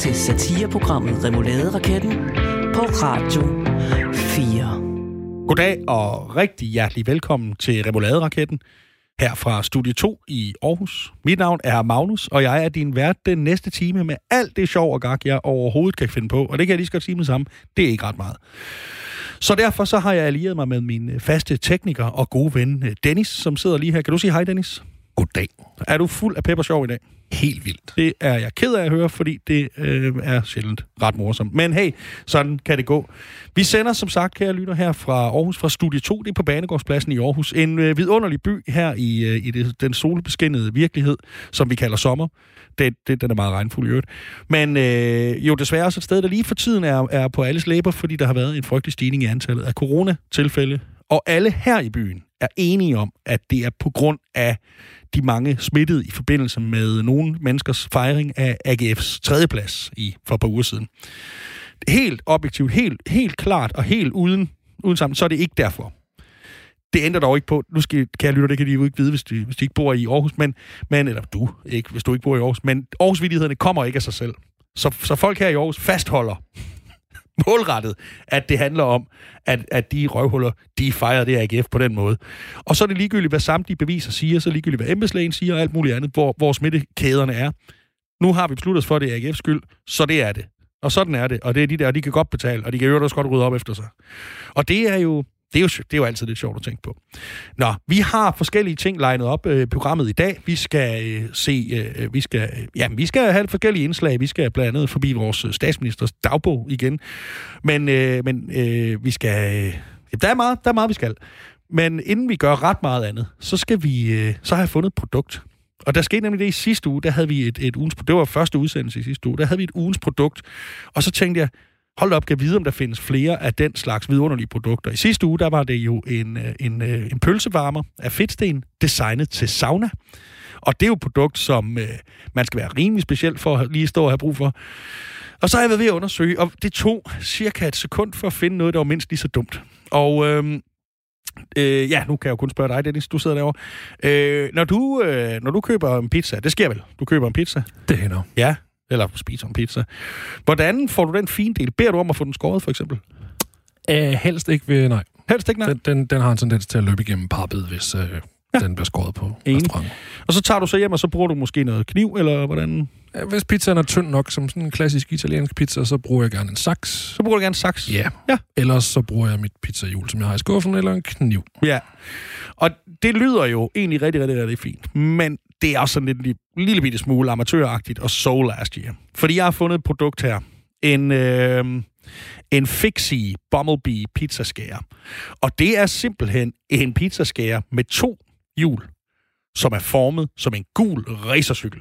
til satireprogrammet Remouladeraketten på Radio 4. Goddag og rigtig hjertelig velkommen til Remouladeraketten her fra Studie 2 i Aarhus. Mit navn er Magnus, og jeg er din vært den næste time med alt det sjov og gag, jeg overhovedet kan finde på. Og det kan jeg lige så godt sige med sammen. Det er ikke ret meget. Så derfor så har jeg allieret mig med min faste tekniker og gode ven Dennis, som sidder lige her. Kan du sige hej, Dennis? Goddag. Er du fuld af pep og sjov i dag? Helt vildt. Det er jeg ked af at høre, fordi det er sjældent ret morsomt. Men hey, sådan kan det gå. Vi sender, som sagt, kære lytter, her fra Aarhus, fra Studie 2, det er på Banegårdspladsen i Aarhus. En vidunderlig by her i den solbeskinnede virkelighed, som vi kalder sommer. Den er meget regnfuld i øvrigt. Men jo, desværre også et sted, der lige for tiden er på alles læber, fordi der har været en frygtelig stigning i antallet af coronatilfælde. Og alle her i byen er enige om, at det er på grund af de mange smittede i forbindelse med nogle menneskers fejring af AGF's tredjeplads for et par uger siden. Helt objektivt, helt klart og helt uden sammen, så er det ikke derfor. Det ændrer dog ikke på. Nu skal jeg lytte, det kan de jo ikke vide, hvis de ikke bor i Aarhus, hvis du ikke bor i Aarhus, men Aarhusvittighederne kommer ikke af sig selv. Så folk her i Aarhus fastholder målrettet, at det handler om, at de røvhuller, de fejrer det AGF på den måde. Og så er det ligegyldigt, hvad samtlige beviser siger, så ligegyldigt, hvad embedslægen siger, og alt muligt andet, hvor smittekæderne er. Nu har vi besluttet os for, det AGF's skyld, så det er det. Og sådan er det, og det er de der, og de kan godt betale, og de kan jo også godt rydde op efter sig. Og det er jo altid lidt sjovt at tænke på. Nå, vi har forskellige ting legnet op i programmet i dag. Vi skal vi skal have forskellige indslag. Vi skal blandt andet forbi vores statsministers dagbog igen. Men vi skal der er meget vi skal. Men inden vi gør ret meget andet, så skal vi have fundet produkt. Og der skete nemlig det i sidste uge, der havde vi et ugens produkt. Det var første udsendelse i sidste uge. Der havde vi et ugens produkt. Og så tænkte jeg, hold op, kan vide, om der findes flere af den slags vidunderlige produkter. I sidste uge, der var det jo en pølsevarmer af fedtsten, designet til sauna. Og det er jo et produkt, som man skal være rimelig speciel for at lige stå og have brug for. Og så har jeg været ved at undersøge, og det tog cirka et sekund for at finde noget, der var mindst lige så dumt. Og nu kan jeg jo kun spørge dig, Dennis, du sidder derovre. Når du køber en pizza, det sker vel? Du køber en pizza? Det hænder. Ja. Eller spiser en pizza. Hvordan får du den fine del? Beder du om at få den skåret, for eksempel? Helst ikke ved, nej. Helst ikke, nej? Den har en tendens til at løbe igennem pappet, hvis den bliver skåret på restauranten. Og så tager du så hjem, og så bruger du måske noget kniv, eller hvordan? Ja, hvis pizzaen er tynd nok, som sådan en klassisk italiensk pizza, så bruger jeg gerne en saks. Så bruger du gerne en saks? Ja. Ja. Ellers så bruger jeg mit pizzahjul, som jeg har i skuffen, eller en kniv. Ja. Og det lyder jo egentlig rigtig fint, men det er også sådan lidt lille bitte smule amatøragtigt og so last year. Fordi jeg har fundet et produkt her. En Fixie Bumblebee pizzaskærer. Og det er simpelthen en pizzaskærer med 2 hjul, som er formet som en gul racercykel.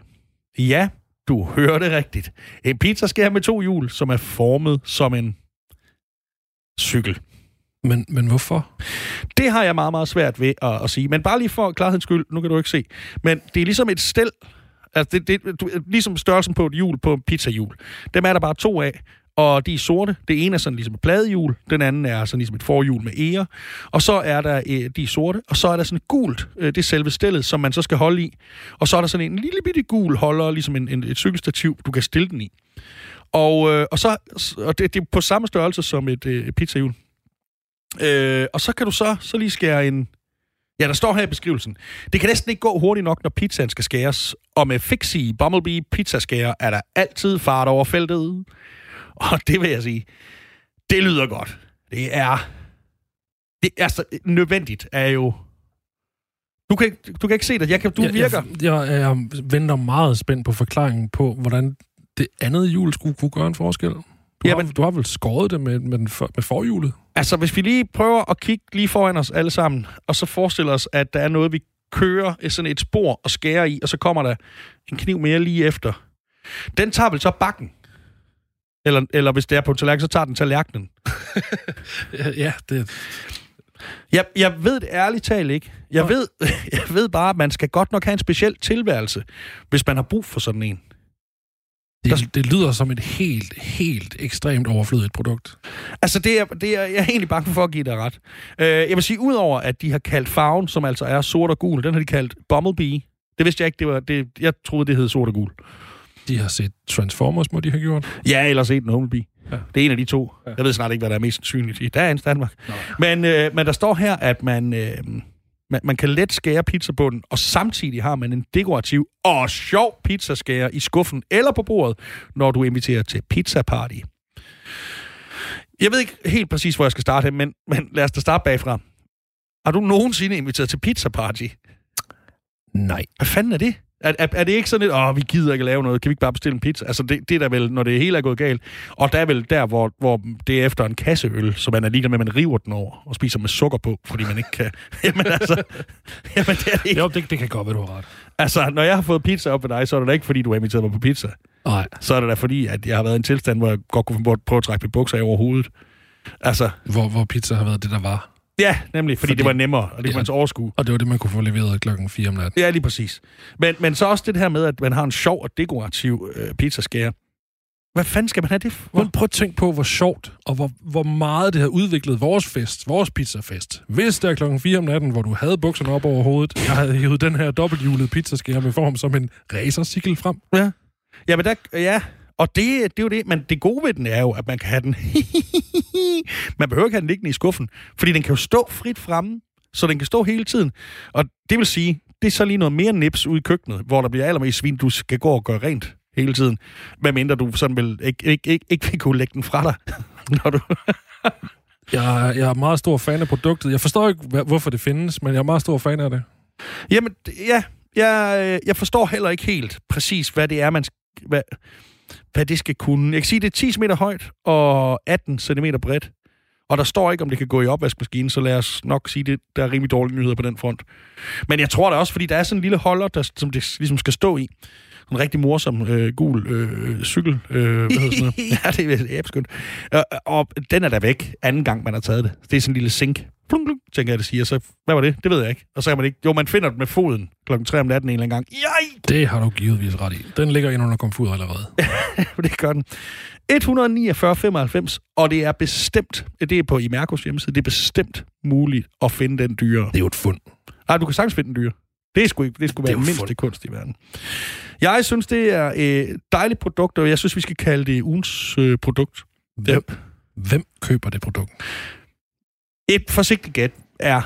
Ja, du hører det rigtigt. En pizzaskærer med 2 hjul, som er formet som en cykel. Men hvorfor? Det har jeg meget, meget svært ved at sige. Men bare lige for klarhedens skyld, nu kan du ikke se. Men det er ligesom et stel. Altså ligesom størrelsen på et hjul på en pizzahjul. Dem er der bare 2 af, og de er sorte. Det ene er sådan ligesom et pladehjul, den anden er sådan ligesom et forhjul med ære. Og så er der de er sorte, og så er der sådan et gult, det er selve stillet, som man så skal holde i. Og så er der sådan en lille bitte gul holder, ligesom et cykelstativ, du kan stille den i. Og det er på samme størrelse som et pizzahjul. Og så kan du så lige skære en... Ja, der står her i beskrivelsen. Det kan næsten ikke gå hurtigt nok, når pizzaen skal skæres. Og med Fixie Bumblebee pizzaskærer er der altid fart over feltet. Og det vil jeg sige, det lyder godt. Det er så nødvendigt, er jo... Du kan ikke se det. Virker. Jeg venter meget spændt på forklaringen på, hvordan det andet hjul skulle kunne gøre en forskel. Du har vel skåret det med forhjulet? Altså, hvis vi lige prøver at kigge lige foran os alle sammen, og så forestiller os, at der er noget, vi kører sådan et spor og skærer i, og så kommer der en kniv mere lige efter. Den tager vel så bakken? Eller hvis det er på en tallerken, så tager den tallerkenen. Ja, det... Jeg ved det ærligt talt ikke. Jeg ved bare, at man skal godt nok have en speciel tilværelse, hvis man har brug for sådan en. Det lyder som et helt ekstremt overflødigt produkt. Altså, jeg er egentlig bange for at give dig ret. Jeg vil sige, udover at de har kaldt farven, som altså er sort og gul, den har de kaldt Bumblebee. Det vidste jeg ikke, jeg troede, det hed sort og gul. de har set Transformers, må de have gjort. Ja, eller set en Hummelbee. Ja. Det er en af de to. Ja. Jeg ved snart ikke, hvad der er mest sandsynligt i dagens Danmark. Men der står her, at man kan let skære pizzabunden, og samtidig har man en dekorativ og sjov pizzaskærer i skuffen eller på bordet, når du inviterer til pizzaparty. Jeg ved ikke helt præcis, hvor jeg skal starte, men lad os da starte bagfra. Har du nogensinde inviteret til pizzaparty? Nej. Hvad fanden er det? Er det ikke sådan lidt, vi gider ikke lave noget, kan vi ikke bare bestille en pizza? Altså, det er der vel, når det hele er gået galt. Og der er vel der, hvor det er efter en kasseøl, så man er ligeglad med, at man river den over og spiser med sukker på, fordi man ikke kan... Jamen, det er det ikke. Jo, det kan godt være, du har ret. Altså, når jeg har fået pizza op ved dig, så er det da ikke, fordi du har inviteret mig på pizza. Nej. Så er det da fordi, at jeg har været i en tilstand, hvor jeg godt kunne prøve at trække mine bukser af over hovedet. Altså... Hvor pizza har været det, der var... Ja, nemlig, fordi det var nemmere, og det kunne man så overskue. Og det var det, man kunne få leveret 4 om natten. Ja, lige præcis. Men så også det her med, at man har en sjov og dekorativ pizzaskærer. Hvad fanden skal man have det for? Prøv at tænke på, hvor sjovt, og hvor meget det har udviklet vores pizzafest. Hvis der 4 om natten, hvor du havde bukserne op over hovedet, jeg havde hævet den her dobbelthjulede pizzaskærer med form som en racercykel frem. Ja, og det er jo det, men det gode ved den er jo, at man kan have den... Man behøver ikke have den liggende i skuffen, fordi den kan jo stå frit fremme, så den kan stå hele tiden. Og det vil sige, det er så lige noget mere nips ude i køkkenet, hvor der bliver allermest svin, du skal gå og gøre rent hele tiden. Hvad mindre du sådan vil ikke kunne lægge den fra dig, når du... Jeg er meget stor fan af produktet. Jeg forstår ikke, hvorfor det findes, men jeg er meget stor fan af det. Jamen, ja. Jeg forstår heller ikke helt præcis, hvad det er, man... Hvad det skal kunne. Jeg kan sige, det er 10 cm højt og 18 cm bredt. Og der står ikke, om det kan gå i opvaskemaskinen, så lad os nok sige, det der er rimelig dårlige nyheder på den front. Men jeg tror da også, fordi der er sådan en lille holder, der, som det ligesom skal stå i. En rigtig morsom gul cykel. Hvad hedder sådan noget? Ja, det er skønt. Og den er da væk anden gang, man har taget det. Det er sådan en lille sink. Plum, plum, tænker jeg, det siger. Så hvad var det? Det ved jeg ikke. Og så kan man ikke... Jo, man finder den med foden 3 om natten en eller anden gang. Jej! Det har du givetvis ret i. Den ligger ind under komfuret allerede. Det gør den. 149,95, og det er bestemt... Det er på Imercos hjemmeside. Det er bestemt muligt at finde den dyre. Det er jo et fund. Nej, du kan sagtens finde den dyre. Det skulle være det mindste kunst i verden. Jeg synes, det er dejligt produkt, og jeg synes, vi skal kalde det ugens produkt. Hvem køber det produkt? Et forsigtigt gæt er,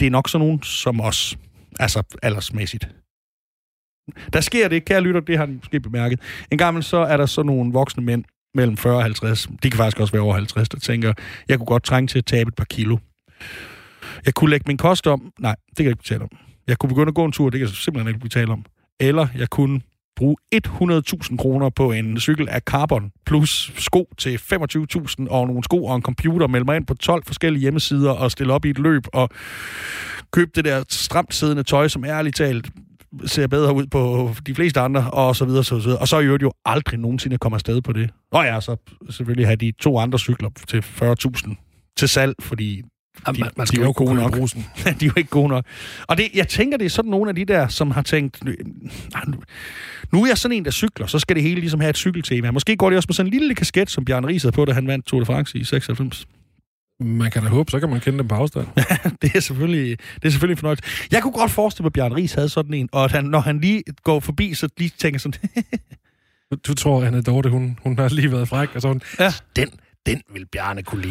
det er nok sådan nogen som os. Altså aldersmæssigt. Der sker det, kære lytter, det har de måske bemærket. En gammel så er der sådan nogle voksne mænd mellem 40 og 50. De kan faktisk også være over 50, der tænker, jeg kunne godt trænge til at tabe et par kilo. Jeg kunne lægge min kost om. Nej, det kan jeg ikke betale om. Jeg kunne begynde at gå en tur, det kan jeg simpelthen ikke blive tale om. Eller jeg kunne bruge 100.000 kroner på en cykel af carbon, plus sko til 25.000, og nogle sko og en computer, melde mig ind på 12 forskellige hjemmesider, og stille op i et løb, og købe det der stramt siddende tøj, som ærligt talt ser bedre ud på de fleste andre, og så videre, så videre. Og så i øvrigt jo aldrig nogensinde komme afsted på det. Og ja, så selvfølgelig have de 2 andre cykler til 40.000 til salg, fordi... Man skal de er jo ikke gode nok. De er jo ikke gode nok. Og det, jeg tænker, det er sådan nogle af de der, som har tænkt, nu er jeg sådan en, der cykler, så skal det hele ligesom have et cykeltema. Måske går det også med sådan en lille kasket, som Bjarne Riis havde på, da han vandt Tour de France i 96. Man kan da håbe, så kan man kende dem på afstand. det er selvfølgelig en fornøjelse. Jeg kunne godt forestille mig, at Bjarne Riis havde sådan en, og at han, når han lige går forbi, så lige tænker sådan... du tror, Anna Dorte, hun har lige været fræk, og så hun... Ja. Den vil Bjarne kunne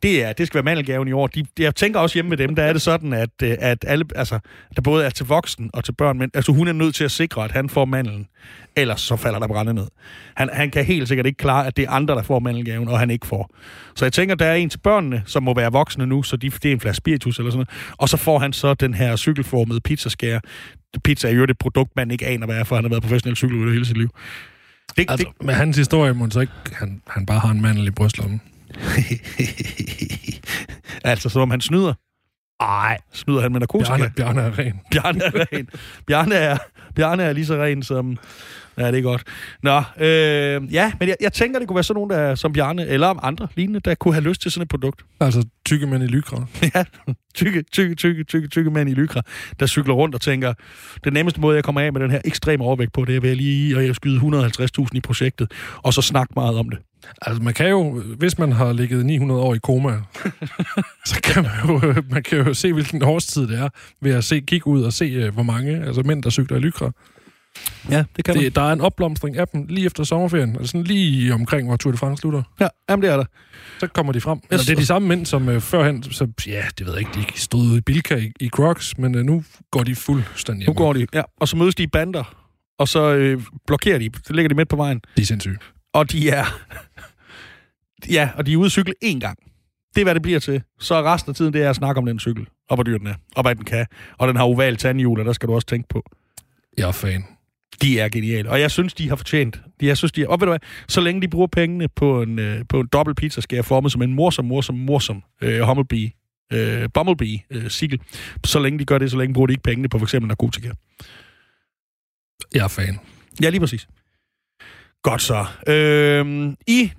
lide. Det skal være mandelgaven i år. Jeg tænker også hjemme med dem, der er det sådan, at alle, altså, der både er til voksen og til børn, men altså, hun er nødt til at sikre, at han får mandlen. Ellers så falder der brænde ned. Han kan helt sikkert ikke klare, at det er andre, der får mandelgaven, og han ikke får. Så jeg tænker, der er en til børnene, som må være voksne nu, så det er en flaske spiritus eller sådan noget. Og så får han så den her cykelformede pizzaskære. Pizza er jo det produkt, man ikke aner, hvad er, for han har været professionel cykelrytter hele sit liv. Men hans historie må så ikke... Han bare har en mandel i brystlommen. Altså, som om han snyder. Ej, snyder han med narkotika? Bjarne er ren. Bjarne er lige så ren som... Ja, det er godt. Nå, men jeg tænker, det kunne være sådan nogen, der som Bjarne, eller om andre lignende, der kunne have lyst til sådan et produkt. Altså tykke mænd i lykra. Ja, tykke mænd i lykra, der cykler rundt og tænker, den nemmeste måde, jeg kommer af med den her ekstreme overvægt på, det er ved at jeg skyde 150.000 i projektet, og så snakke meget om det. Altså, man kan jo, hvis man har ligget 900 år i koma, så kan man kan jo se, hvilken årstid det er, ved at kigge ud og se, hvor mange altså mænd, der cykler i lykra. Ja, det kan man. Der er en opblomstring af dem lige efter sommerferien, altså sådan lige omkring, hvor Tour de France slutter. Ja, jamen det er der. Så kommer de frem. Yes. Det er de samme mænd, som førhen, så, ja, det ved jeg ikke, de stod ude i Bilka i Crocs, men nu går de fuldstændig hjemme. Nu går de, ja. Og så mødes de i bander, og så blokerer de, så ligger de midt på vejen. De er sindssyge. Og de er... ja, og de er ude at cykle én gang. Det er, hvad det bliver til. Så resten af tiden, det er at snakke om den cykel. Og hvor dyr den er. Og hvad den kan. Og den har oval tandhjul, og der skal du også tænke på. Jeg er fan. De er geniale. Og jeg synes, de har fortjent. Jeg synes, de er... Og ved du hvad? Så længe de bruger pengene på en dobbelt pizza, skal jeg forme som en morsom bumblebee-cykel. Så længe de gør det, så længe bruger de ikke pengene på for eksempel narkotika. Jeg er fan. Ja, lige præcis. Godt så.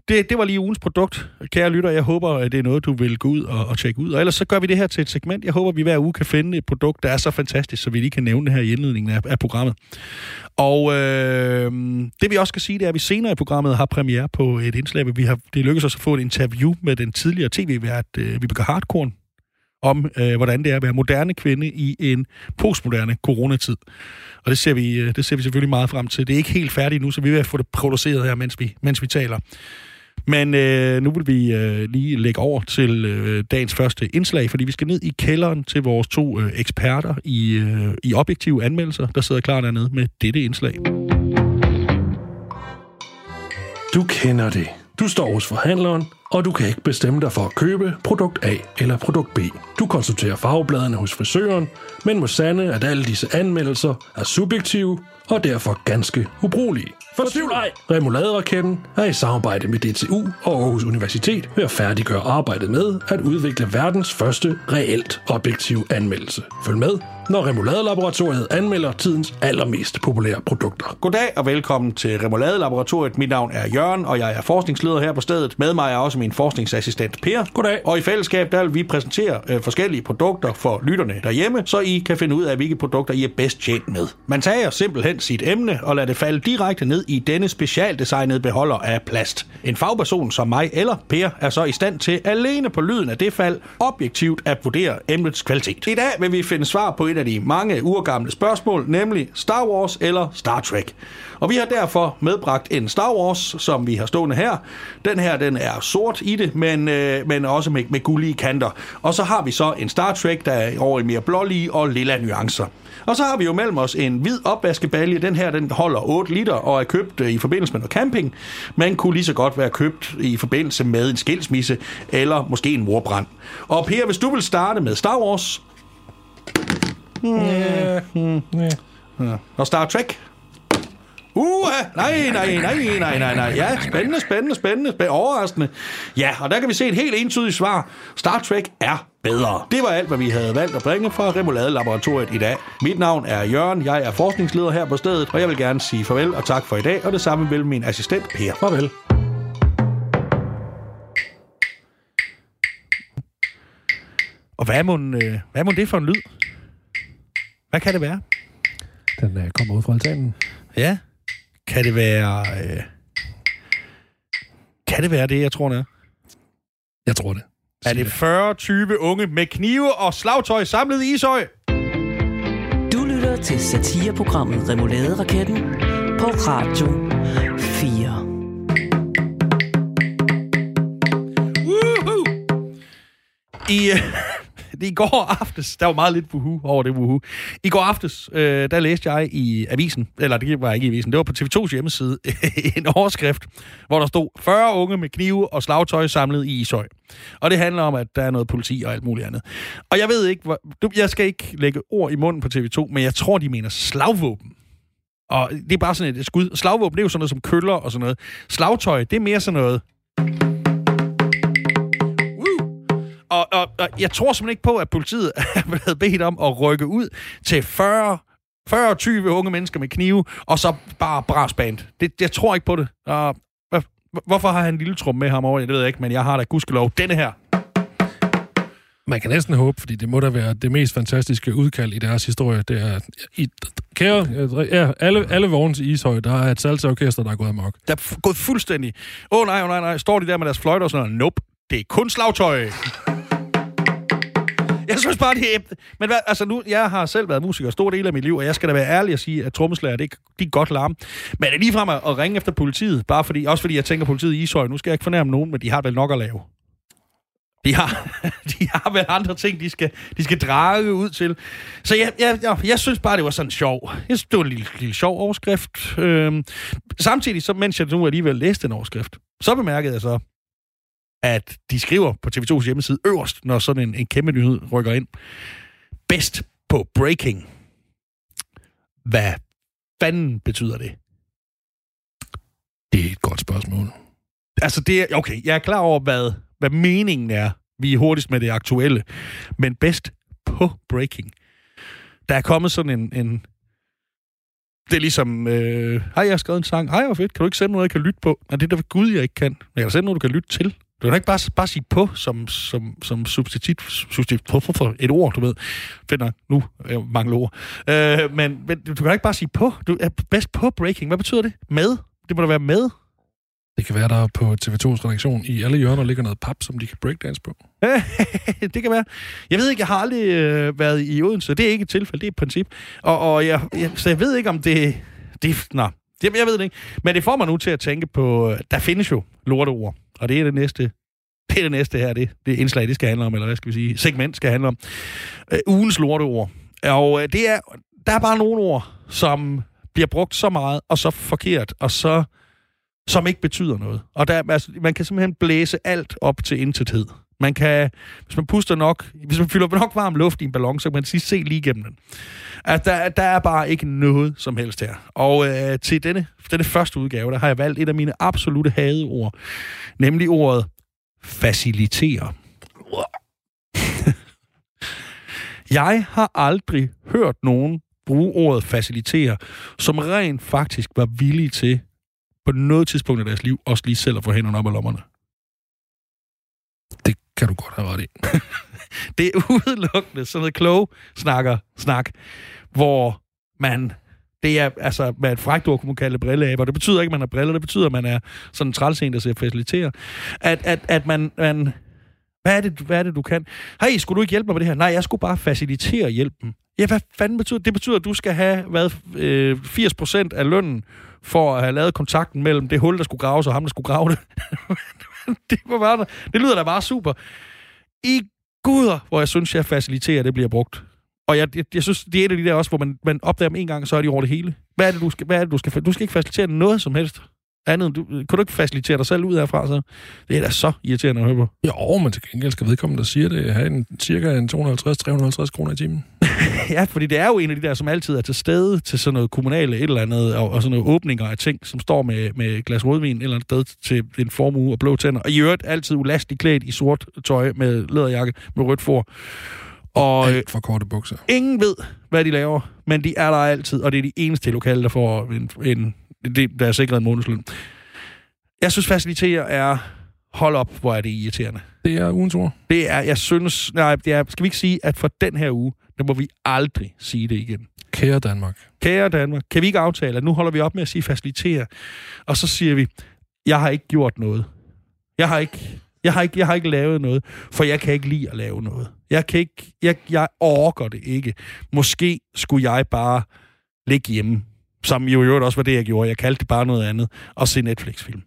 Det var lige ugens produkt, kære lytter. Jeg håber, at det er noget, du vil gå ud og tjekke ud. Og ellers så gør vi det her til et segment. Jeg håber, vi hver uge kan finde et produkt, der er så fantastisk, så vi lige kan nævne det her i indledningen af programmet. Og det vi også skal sige, det er, at vi senere i programmet har premiere på et indslag. Det lykkedes os at få et interview med den tidligere tv-vært Vibeke Hartkorn om, hvordan det er at være moderne kvinde i en postmoderne coronatid. Og det ser vi selvfølgelig meget frem til. Det er ikke helt færdigt nu, så vi vil få det produceret her, mens vi taler. Men nu vil vi lige lægge over til dagens første indslag, fordi vi skal ned i kælderen til vores to eksperter i objektive anmeldelser, der sidder klar dernede med dette indslag. Du kender det. Du står hos forhandleren, og du kan ikke bestemme dig for at købe produkt A eller produkt B. Du konsulterer fagbladene hos frisøren, men må sande, at alle disse anmeldelser er subjektive og derfor ganske ubrugelige. Fortvivl ej! Remouladeraketten er i samarbejde med DTU og Aarhus Universitet ved at færdiggøre arbejdet med at udvikle verdens første reelt objektive anmeldelse. Følg med, når Remoulade-laboratoriet anmelder tidens allermest populære produkter. Goddag og velkommen til Remoulade-laboratoriet. Mit navn er Jørgen, og jeg er forskningsleder her på stedet. Med mig er også min forskningsassistent Per. Goddag. Og i fællesskab der vil vi præsentere forskellige produkter for lytterne derhjemme, så I kan finde ud af, hvilke produkter I er bedst tjent med. Man tager simpelthen sit emne og lader det falde direkte ned i denne specialdesignede beholder af plast. En fagperson som mig eller Per er så i stand til alene på lyden af det fald objektivt at vurdere emnets kvalitet. I dag vil vi finde svar på et af de mange urgamle spørgsmål, nemlig Star Wars eller Star Trek. Og vi har derfor medbragt en Star Wars, som vi har stående her. Den her, den er sort i det, men også med gullige kanter. Og så har vi så en Star Trek, der er over i mere blålige og lilla nuancer. Og så har vi jo mellem os en hvid opvaskebalje. Den her, den holder 8 liter og er købt i forbindelse med noget camping. Man kunne lige så godt være købt i forbindelse med en skilsmisse eller måske en mordbrand. Og Per, hvis du vil starte med Star Wars... Og Star Trek. Nej. Ja, spændende. Overraskende. Ja, og der kan vi se et helt entydigt svar. Star Trek er bedre. Det var alt, hvad vi havde valgt at bringe fra Remoulade-laboratoriet i dag. Mit navn er Jørgen, jeg er forskningsleder her på stedet, og jeg vil gerne sige farvel og tak for i dag, og det samme vil min assistent Per. Farvel. Og hvad er det for en lyd? Hvad kan det være? Den kommer ud fra altanen. Ja. Kan det være... Kan det være det, jeg tror, det er? Jeg tror det. Er det 40-20 unge med knive og slagtøj samlet i Ishøj? Du lytter til satireprogrammet Remouladeraketten på Radio 4. I går aftes, der var meget lidt wuhu over det wuhu. I går aftes, der læste jeg i avisen, eller det var ikke i avisen, det var på TV2's hjemmeside, en overskrift, hvor der stod 40 unge med knive og slagtøj samlet i Ishøj. Og det handler om, at der er noget politi og alt muligt andet. Og jeg ved ikke, jeg skal ikke lægge ord i munden på TV2, men jeg tror, de mener slagvåben. Og det er bare sådan et skud. Slagvåben, det er jo sådan noget som køller og sådan noget. Slagtøj, det er mere sådan noget... Og jeg tror simpelthen ikke på, at politiet er blevet bedt om at rykke ud til 40-20 unge mennesker med knive, og så bare brassband. Jeg tror ikke på det. Og, hvorfor har han en lille trum med ham over? Det ved jeg ikke, men jeg har da gudskelov denne her. Man kan næsten håbe, fordi det må da være det mest fantastiske udkald i deres historie. Det er, alle vogne til Ishøj, der er et salsaorkester, der er gået amok. Der er gået fuldstændig. Åh nej, står de der med deres fløjter og sådan noget? Nope. Det er kun slagtøj. Jeg synes bare, det er... Men hvad, altså nu, jeg har selv været musiker stor del af mit liv, og jeg skal da være ærlig at sige, at trommeslager, det de godt larme. Men det ligefrem at ringe efter politiet, bare fordi, også fordi jeg tænker, politiet i Ishøj, nu skal jeg ikke fornærme nogen, men de har vel nok at lave. De har vel andre ting, de skal drage ud til. Så jeg synes bare, det var sådan sjov. Jeg synes, det var en lille sjov overskrift. Samtidig, så, mens jeg nu alligevel læste en overskrift, så bemærkede jeg så, at de skriver på TV2's hjemmeside øverst, når sådan en kæmpe nyhed rykker ind. Bedst på breaking. Hvad fanden betyder det? Det er et godt spørgsmål. Altså, det er... Okay, jeg er klar over, hvad meningen er. Vi er hurtigst med det aktuelle. Men bedst på breaking. Der er kommet sådan en det er ligesom... Hej, jeg har skrevet en sang. Hej, hvor fedt. Kan du ikke sende noget, jeg kan lytte på? Nej, det er der gud, jeg ikke kan. Men jeg kan sende noget, du kan lytte til. Du kan ikke bare sige på som substitut for et ord, du ved. Finder nu jeg mangler ord. Men du kan ikke bare sige på. Du er bedst på breaking. Hvad betyder det? Med? Det må da være med. Det kan være, der på TV2's redaktion i alle hjørner ligger noget pap, som de kan breakdance på. Det kan være. Jeg ved ikke, jeg har aldrig været i Odense. Det er ikke et tilfælde, det er et princip. Og så jeg ved ikke, om det nej, jeg ved det ikke. Men det får mig nu til at tænke på, der findes jo lorteord. Og det er det næste her, det indslag, det skal handle om, eller hvad skal vi sige, segment skal handle om. Ugens lorteord. Og der er bare nogle ord, som bliver brugt så meget, og så forkert, og så... som ikke betyder noget. Og der, altså, man kan simpelthen blæse alt op til intethed. Man kan, hvis man puster nok, hvis man fylder nok varm luft i en ballon, så kan man sidst se lige igennem den. Altså, der er bare ikke noget som helst her. Og til denne første udgave, der har jeg valgt et af mine absolutte hadeord, nemlig ordet facilitere. Jeg har aldrig hørt nogen bruge ordet facilitere, som rent faktisk var villig til på noget tidspunkt i deres liv, også lige selv at få hænderne op af lommerne. Det kan du godt have ret i. Det er udelukkende sådan noget kloge snak, hvor man, det er, altså, med et frækt ord kunne man kalde brilleaber. Det betyder ikke, at man har briller, det betyder, at man er sådan en trælsen, der ser faciliterer. At man hvad er det, du kan? Hey, skulle du ikke hjælpe mig med det her? Nej, jeg skulle bare facilitere hjælpen. Ja, hvad fanden betyder det? Det betyder, at du skal have 80% af lønnen for at have lavet kontakten mellem det hul, der skulle graves, og ham, der skulle grave det. Det lyder da bare super. I guder, hvor jeg synes, jeg faciliterer, det bliver brugt. Og jeg synes, det er et af de der også, hvor man opdager dem en gang, så er de over det hele. Hvad er det, du skal? Du skal ikke facilitere noget som helst. Andet, kunne du ikke facilitere dig selv ud herfra, så? Det er da så irriterende at høre på. Jo, men til gengæld skal vedkommende, der siger det, have cirka 250-350 kroner i timen. Ja, fordi det er jo en af de der, som altid er til stede til sådan noget kommunale et eller andet, og sådan noget åbninger af ting, som står med glas rødvin et eller andet sted til en formue og blå tænder. Og i øvrigt altid ulastigt klædt i sort tøj med læderjakke med rødt for. Og alt for korte bukser. Ingen ved, hvad de laver, men de er der altid, og det er de eneste lokale, der får der er sikret en månedsløn. Jeg synes, facilitere er... Hold op, hvor er det irriterende. Det er ugens ord. Det er, jeg synes... Nej, det er, skal vi ikke sige, at for den her uge, der må vi aldrig sige det igen. Kære Danmark. Kære Danmark. Kan vi ikke aftale, at nu holder vi op med at sige facilitere, og så siger vi, jeg har ikke gjort noget. Jeg har ikke lavet noget, for jeg kan ikke lide at lave noget. Jeg orker det ikke. Måske skulle jeg bare ligge hjemme, som jo også var det, jeg gjorde. Jeg kaldte det bare noget andet, og se Netflix-film.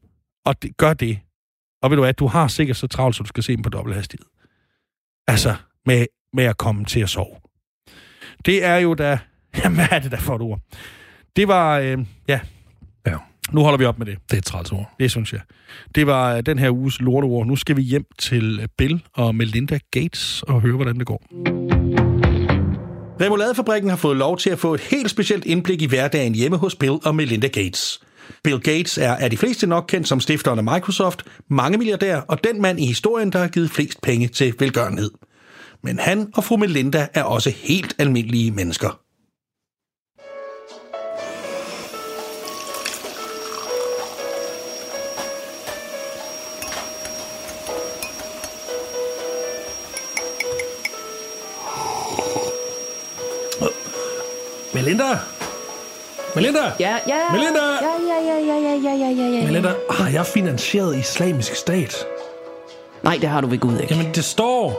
Og det, gør det. Og ved du hvad, du har sikkert så travlt, så du skal se dem på dobbelt hastighed. Altså, med at komme til at sove. Det er jo da... Jamen, hvad er det der for et ord? Det var... Ja. Nu holder vi op med det. Det er et træls ord. Det synes jeg. Det var den her uges lorteord. Nu skal vi hjem til Bill og Melinda Gates og høre, hvordan det går. Remouladefabrikken har fået lov til at få et helt specielt indblik i hverdagen hjemme hos Bill og Melinda Gates. Bill Gates er af de fleste nok kendt som stifteren af Microsoft, mange milliardær og den mand i historien, der har givet flest penge til velgørenhed. Men han og fru Melinda er også helt almindelige mennesker. Melinda! Ja. Melinda! Ja. Melinda, jeg har finansieret Islamisk Stat. Nej, det har du ved Gud ikke. Jamen, det står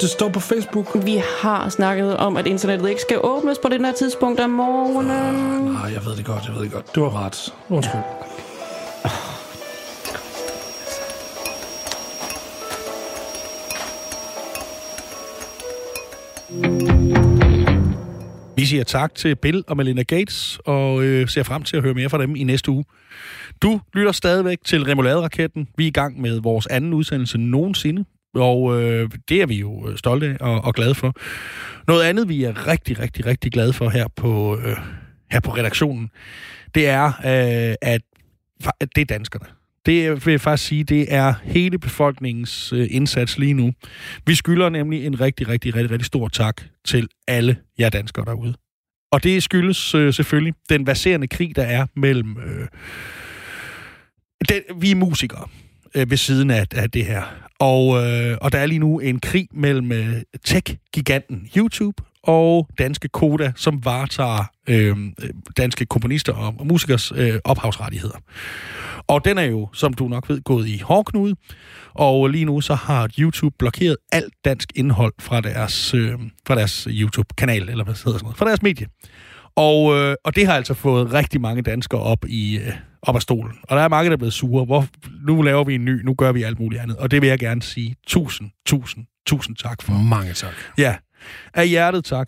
Det står på Facebook. Vi har snakket om, at internettet ikke skal åbnes på den her tidspunkt af morgenen. Nej, jeg ved det godt. Du har ret. Undskyld. Ja. Vi siger tak til Bill og Melinda Gates, og ser frem til at høre mere fra dem i næste uge. Du lytter stadigvæk til Remouladeraketten. Vi er i gang med vores anden udsendelse nogensinde, og det er vi jo stolte af og glade for. Noget andet, vi er rigtig glade for her på redaktionen, det er, at det er danskerne. Det vil jeg faktisk sige, det er hele befolkningens indsats lige nu. Vi skylder nemlig en rigtig stor tak til alle jer danskere derude. Og det skyldes selvfølgelig den verserende krig, der er mellem... vi er musikere ved siden af det her. Og der er lige nu en krig mellem tech-giganten YouTube og danske Koda, som varetager danske komponister og musikers ophavsrettigheder. Og den er jo, som du nok ved, gået i hårdknude, og lige nu så har YouTube blokeret alt dansk indhold fra deres YouTube-kanal, eller hvad det hedder sådan noget, fra deres medie. Og det har altså fået rigtig mange danskere op af stolen. Og der er mange, der er blevet sure. Nu laver vi en ny, nu gør vi alt muligt andet. Og det vil jeg gerne sige tusind tak for. Mange tak. Ja, af hjertet tak.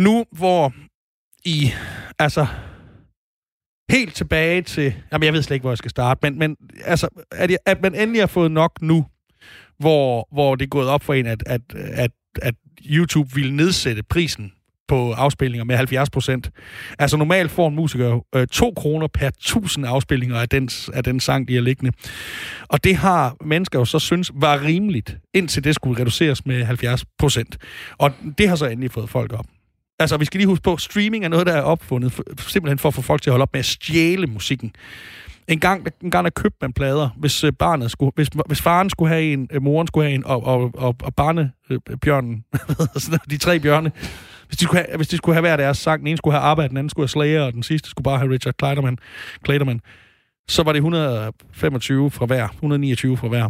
Nu hvor I, altså... Helt tilbage til... Jamen, jeg ved slet ikke, hvor jeg skal starte, men altså, at man endelig har fået nok nu, hvor det er gået op for en, at YouTube ville nedsætte prisen på afspilninger med 70%. Altså, normalt får en musiker 2 kroner per 1000 afspilninger af den sang, de er liggende. Og det har mennesker jo så synes var rimeligt, indtil det skulle reduceres med 70%. Og det har så endelig fået folk op. Altså, vi skal lige huske på, streaming er noget, der er opfundet simpelthen for at få folk til at holde op med at stjæle musikken. En gang der købte man plader, hvis barnet skulle, hvis faren skulle have en, moren skulle have en, og barnebjørnen, de 3 bjørne, hvis de skulle have hver deres sang, den ene skulle have ABBA, den anden skulle have Slayer, og den sidste skulle bare have Richard Clayderman, så var det 125 fra hver, 129 fra hver.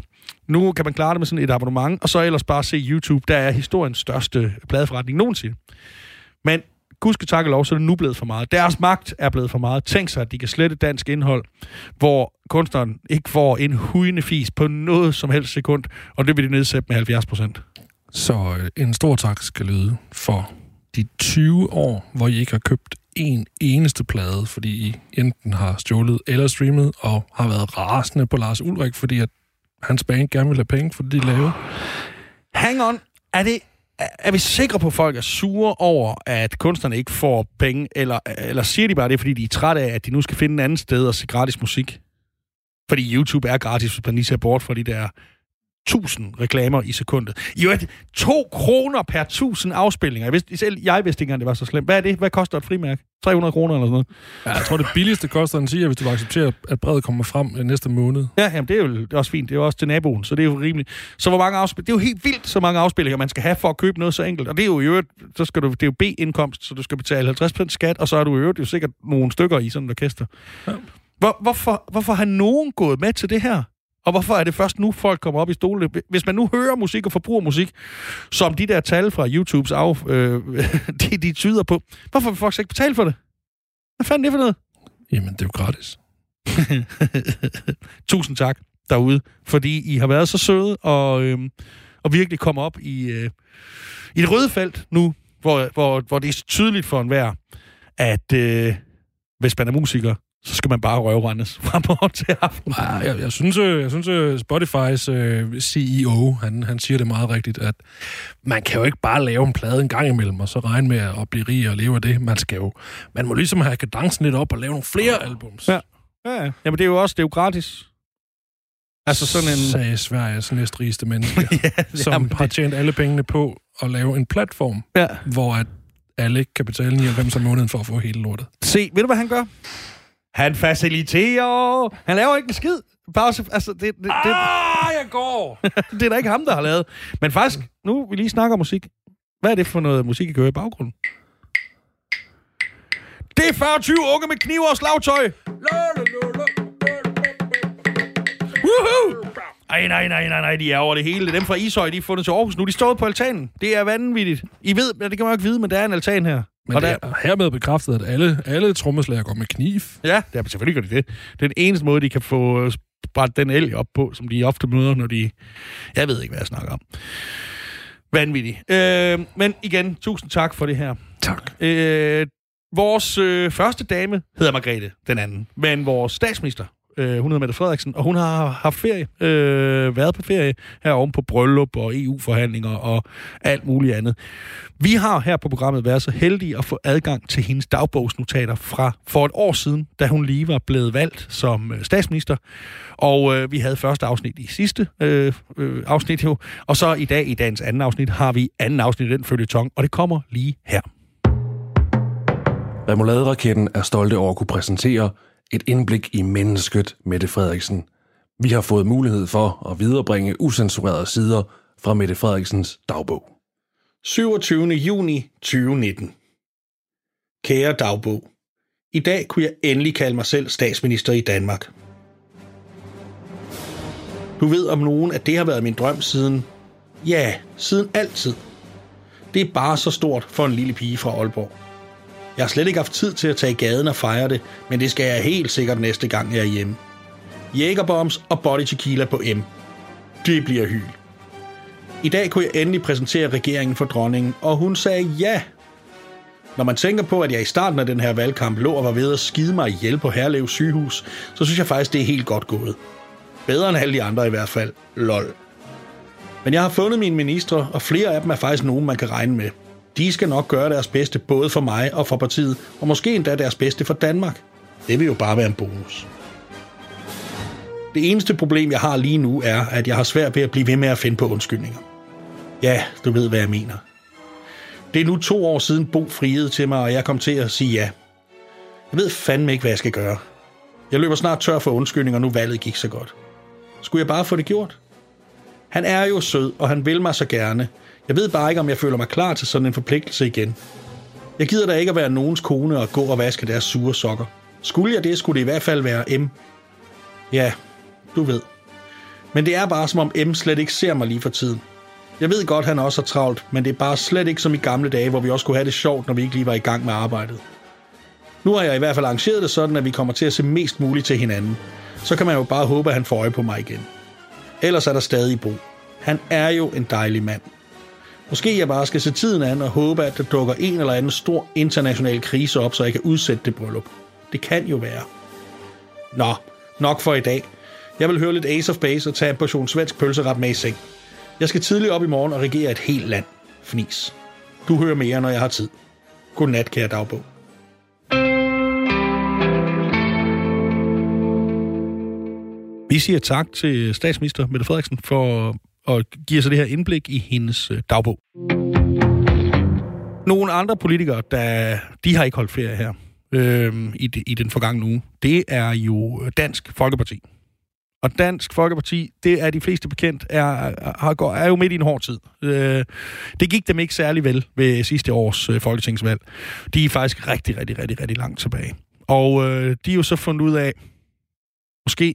Nu kan man klare det med sådan et abonnement, og så ellers bare se YouTube, der er historiens største pladeforretning nogensinde. Men gudske tak og lov, så er det nu blevet for meget. Deres magt er blevet for meget. Tænk sig, at de kan slette dansk indhold, hvor kunstneren ikke får en hujende fis på noget som helst sekund, og det vil de nedsætte med 70%. Så en stor tak skal lyde for de 20 år, hvor I ikke har købt en eneste plade, fordi I enten har stjålet eller streamet, og har været rasende på Lars Ulrik, fordi at hans bank gerne vil have penge for det, de laver. Hang on! Er vi sikre på, at folk er sure over, at kunstnerne ikke får penge? Eller siger de bare det, fordi de er trætte af, at de nu skal finde et andet sted og se gratis musik? Fordi YouTube er gratis, hvis man lige ser bort fra de der 1000 reklamer i sekundet. Jo, 2 kroner per 1000 afspilninger. Jeg vidste ikke engang, det var så slemt. Hvad er det? Hvad koster et frimærk? 300 kroner eller sådan noget? Ja, jeg tror, det billigste koster en siger, hvis du accepterer, at brevet kommer frem næste måned. Ja, jamen, det er jo også fint. Det er jo også til naboen, så det er jo rimeligt. Så hvor mange afspilninger? Det er jo helt vildt, så mange afspilninger, man skal have for at købe noget så enkelt. Og det er jo i øvrigt, så skal du, det er jo B-indkomst, så du skal betale 50% skat, og så er du i øvrigt jo sikkert nogle stykker i sådan et orkester. Ja. Hvorfor har nogen gået med til det her? Og hvorfor er det først nu, folk kommer op i stolene? Hvis man nu hører musik og forbruger musik, som de der tal fra YouTubes de tyder på, hvorfor vil folk så ikke betale for det? Hvad fanden er det for noget? Jamen, det er jo gratis. Tusind tak derude, fordi I har været så søde og virkelig komme op i et røde felt nu, hvor det er tydeligt for enhver, at hvis man er musiker, så skal man bare røvrendes fra morgen til aften. Jeg synes Spotifys CEO, han siger det meget rigtigt, at man kan jo ikke bare lave en plade en gang imellem, og så regne med at blive rig og leve af det. Man må ligesom have kadencen lidt op og lave nogle flere albums. Ja. Jamen det er jo gratis. Altså sådan en... Sagde Sveriges næstrigeste menneske, som har tjent alle pengene på at lave en platform, hvor at alle ikke kan betale 99 om måneden for at få hele lortet. Se, ved du hvad han gør? Han faciliterer. Han laver ikke en skid. Jeg går. Det er da ikke ham, der har lavet. Men faktisk, nu vi lige snakker musik. Hvad er det for noget musik, I kan høre i baggrunden? Det er 40-20 unge med kniver og slagtøj. Woohoo! Nej, de er over det hele. Det er dem fra Ishøj, de er fundet til Aarhus nu. De står på altanen. Det er vanvittigt. I ved, det kan man jo ikke vide, men der er en altan her. Men og det er hermed bekræftet, at alle trommeslager går med kniv. Ja, det er selvfølgelig gør de det. Det er den eneste måde, de kan få brændt den elg op på, som de ofte møder, når de... Jeg ved ikke, hvad jeg snakker om. Vanvittigt. Men igen, tusind tak for det her. Tak. Vores første dame hedder Margrethe den anden, men vores statsminister, hun hedder Mette Frederiksen, og hun har haft ferie, været på ferie heromme på bryllup og EU-forhandlinger og alt muligt andet. Vi har her på programmet været så heldige at få adgang til hendes dagbogsnotater fra for et år siden, da hun lige var blevet valgt som statsminister, og vi havde første afsnit i sidste afsnit jo, og så i dag i dagens anden afsnit har vi anden afsnit i den føljeton, og det kommer lige her. Remouladeraketten er stolte over at kunne præsentere et indblik i mennesket Mette Frederiksen. Vi har fået mulighed for at viderebringe usensurerede sider fra Mette Frederiksens dagbog. 27. juni 2019. Kære dagbog. I dag kunne jeg endelig kalde mig selv statsminister i Danmark. Du ved om nogen, at det har været min drøm siden... Ja, siden altid. Det er bare så stort for en lille pige fra Aalborg. Jeg har slet ikke haft tid til at tage i gaden og fejre det, men det skal jeg helt sikkert næste gang, jeg er hjemme. Jægerbombs og body tequila på M. Det bliver hyl. I dag kunne jeg endelig præsentere regeringen for dronningen, og hun sagde ja. Når man tænker på, at jeg i starten af den her valgkamp lå og var ved at skide mig ihjel på Herlev sygehus, så synes jeg faktisk, det er helt godt gået. Bedre end alle de andre i hvert fald. Lol. Men jeg har fundet mine ministre, og flere af dem er faktisk nogen, man kan regne med. De skal nok gøre deres bedste, både for mig og for partiet, og måske endda deres bedste for Danmark. Det vil jo bare være en bonus. Det eneste problem, jeg har lige nu, er, at jeg har svært ved at blive ved med at finde på undskyldninger. Ja, du ved, hvad jeg mener. Det er nu 2 år siden Bo friede til mig, og jeg kom til at sige ja. Jeg ved fandme ikke, hvad jeg skal gøre. Jeg løber snart tør for undskyldninger, nu valget gik så godt. Skulle jeg bare få det gjort? Han er jo sød, og han vil mig så gerne. Jeg ved bare ikke, om jeg føler mig klar til sådan en forpligtelse igen. Jeg gider da ikke at være nogens kone og gå og vaske deres sure sokker. Skulle jeg det, skulle det i hvert fald være M. Ja, du ved. Men det er bare som om M slet ikke ser mig lige for tiden. Jeg ved godt, han også har travlt, men det er bare slet ikke som i gamle dage, hvor vi også kunne have det sjovt, når vi ikke lige var i gang med arbejdet. Nu har jeg i hvert fald arrangeret det sådan, at vi kommer til at se mest muligt til hinanden. Så kan man jo bare håbe, at han får øje på mig igen. Ellers er der stadig Bo. Han er jo en dejlig mand. Måske jeg bare skal se tiden an og håbe, at der dukker en eller anden stor international krise op, så jeg kan udsætte det bryllup. Det kan jo være. Nå, nok for i dag. Jeg vil høre lidt Ace of Base og tage en portion svensk pølseret med i seng. Jeg skal tidligt op i morgen og regere et helt land. Fnis. Du hører mere, når jeg har tid. Godnat, kære dagbog. Vi siger tak til statsminister Mette Frederiksen for... og giver så det her indblik i hendes dagbog. Nogle andre politikere, de har ikke holdt ferie her i den forgangne uge, det er jo Dansk Folkeparti. Og Dansk Folkeparti, det er de fleste bekendt, er jo midt i en hård tid. Det gik dem ikke særlig vel ved sidste års folketingsvalg. De er faktisk rigtig langt tilbage. Og de er jo så fundet ud af, måske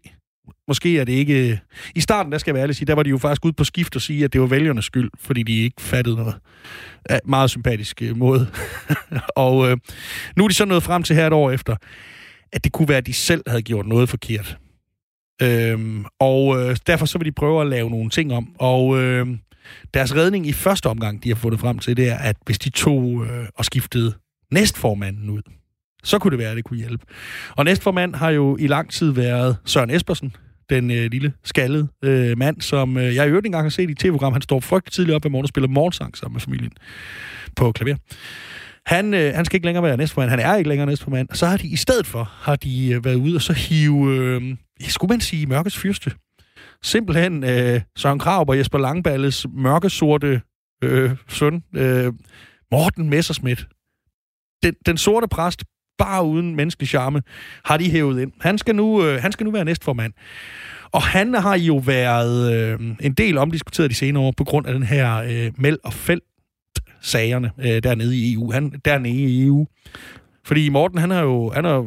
er det ikke... I starten, der skal jeg være ærlig sige, der var de jo faktisk ude på skift og sige, at det var vælgernes skyld, fordi de ikke fattede noget. Ja, meget sympatisk måde. Og nu er de så nået frem til her et år efter, at det kunne være, at de selv havde gjort noget forkert. Og derfor så vil de prøve at lave nogle ting om. Og deres redning i første omgang, de har fundet frem til, det er, at hvis de tog og skiftede næstformanden ud, så kunne det være, at det kunne hjælpe. Og næstformand har jo i lang tid været Søren Espersen, den lille skaldede mand, som jeg i øvrigt engang har set i tv-program. Han står frygtelig tidligt op hver morgen og spiller morgensang sammen med familien på klaver. Han skal ikke længere være næstformand. Han er ikke længere næstformand. Så har de i stedet for været ude og så hive, skulle man sige, mørkets fyrste. Simpelthen Søren Krarup og Jesper Langballes mørkesorte søn, Morten Messerschmidt. Den sorte præst, bare uden menneskelig charme, har de hævet ind. Han skal nu være næstformand. Og han har jo været en del omdiskuteret de senere år, på grund af den her Meld- og Felt-sagerne dernede i EU. Fordi Morten, han har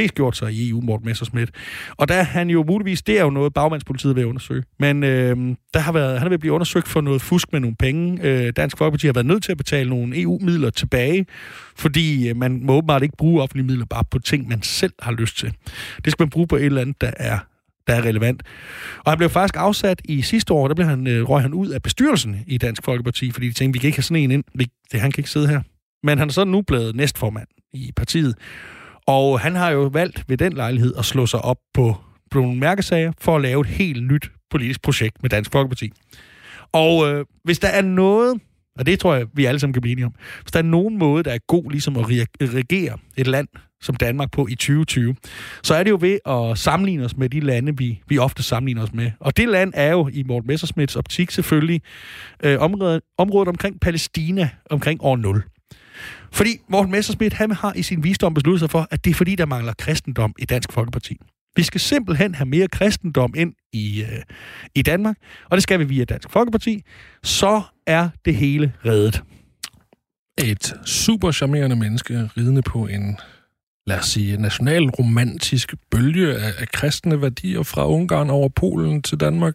mest gjort sig i EU, Morten Messerschmidt. Og der er han jo muligvis, det er jo noget, bagmandspolitiet vil undersøge. Men han er ved at blive undersøgt for noget fusk med nogle penge. Dansk Folkeparti har været nødt til at betale nogle EU-midler tilbage, fordi man må åbenbart ikke bruge offentlige midler bare på ting, man selv har lyst til. Det skal man bruge på et eller andet, der er relevant. Og han blev faktisk afsat i sidste år, der blev røg han ud af bestyrelsen i Dansk Folkeparti, fordi de tænkte, vi kan ikke have sådan en ind, han kan ikke sidde her. Men han er så nu blevet næstformand i partiet, og han har jo valgt ved den lejlighed at slå sig op på nogle mærkesager for at lave et helt nyt politisk projekt med Dansk Folkeparti. Og hvis der er noget, og det tror jeg, vi alle sammen kan blive enige om, hvis der er nogen måde, der er god ligesom at regere et land som Danmark på i 2020, så er det jo ved at sammenligne os med de lande, vi ofte sammenligner os med. Og det land er jo i Morten Messerschmidts optik selvfølgelig området omkring Palæstina omkring år 0. Fordi Morten Messerschmidt, han har i sin visdom besluttet sig for, at det er fordi, der mangler kristendom i Dansk Folkeparti. Vi skal simpelthen have mere kristendom ind i Danmark, og det skal vi via Dansk Folkeparti. Så er det hele reddet. Et super charmerende menneske, ridende på en, lad os sige, nationalromantisk bølge af kristne værdier fra Ungarn over Polen til Danmark.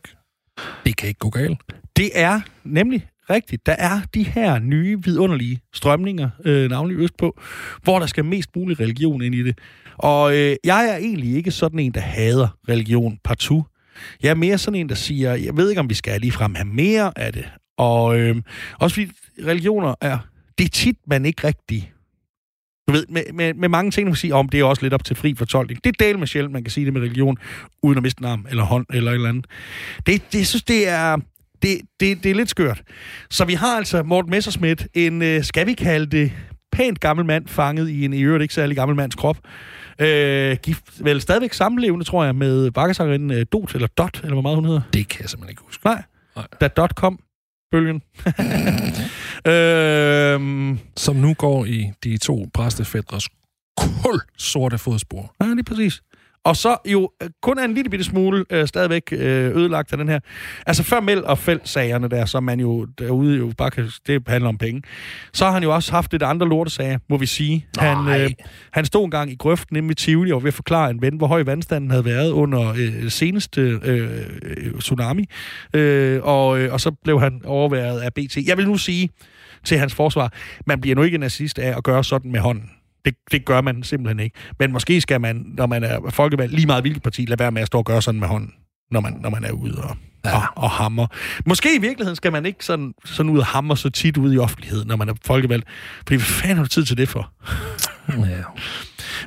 Det kan ikke gå galt. Det er nemlig rigtigt. Der er de her nye, vidunderlige strømninger, navnlig østpå, hvor der skal mest mulig religion ind i det. Og jeg er egentlig ikke sådan en, der hader religion partout. Jeg er mere sådan en, der siger, jeg ved ikke, om vi skal ligefrem have mere af det. Og også fordi religioner det er tit, man ikke rigtig... Du ved, med mange ting, man kan sige, om det er også lidt op til fri fortolkning. Det er del med sjældent, man kan sige det med religion, uden at miste en arm eller hånd eller et eller andet. Jeg synes, det er... Det er lidt skørt. Så vi har altså Morten Messerschmidt, en, skal vi kalde det, pænt gammel mand, fanget i en i øvrigt ikke særlig gammel mands krop. Gift, vel stadigvæk sammenlevende, tror jeg, med bakkesangerinden Dot, eller Dot, eller hvor meget hun hedder. Det kan jeg simpelthen ikke huske. Nej. Da Dot kom, bølgen. Som nu går i de to præstefædres kulsorte fodspor. Ja, lige præcis. Og så jo kun er en lille bitte smule stadigvæk ødelagt af den her. Altså før Meld og Fæld-sagerne der, som man jo derude jo bare kan... Det handler om penge. Så har han jo også haft lidt andre lortesager, må vi sige. Han stod en gang i grøften inde i Tivoli og ved at forklare en ven, hvor høj vandstanden havde været under seneste tsunami. Og så blev han overværet af BT. Jeg vil nu sige til hans forsvar, man bliver nu ikke nazist af at gøre sådan med hånden. Det gør man simpelthen ikke. Men måske skal man, når man er folkevalgt, lige meget hvilket parti, lade være med at stå og gøre sådan med hånden, når man er ude og hammer. Måske i virkeligheden skal man ikke sådan ud og hammer så tit ude i offentligheden, når man er folkevalgt. Fordi hvad fanden har du tid til det for? Ja.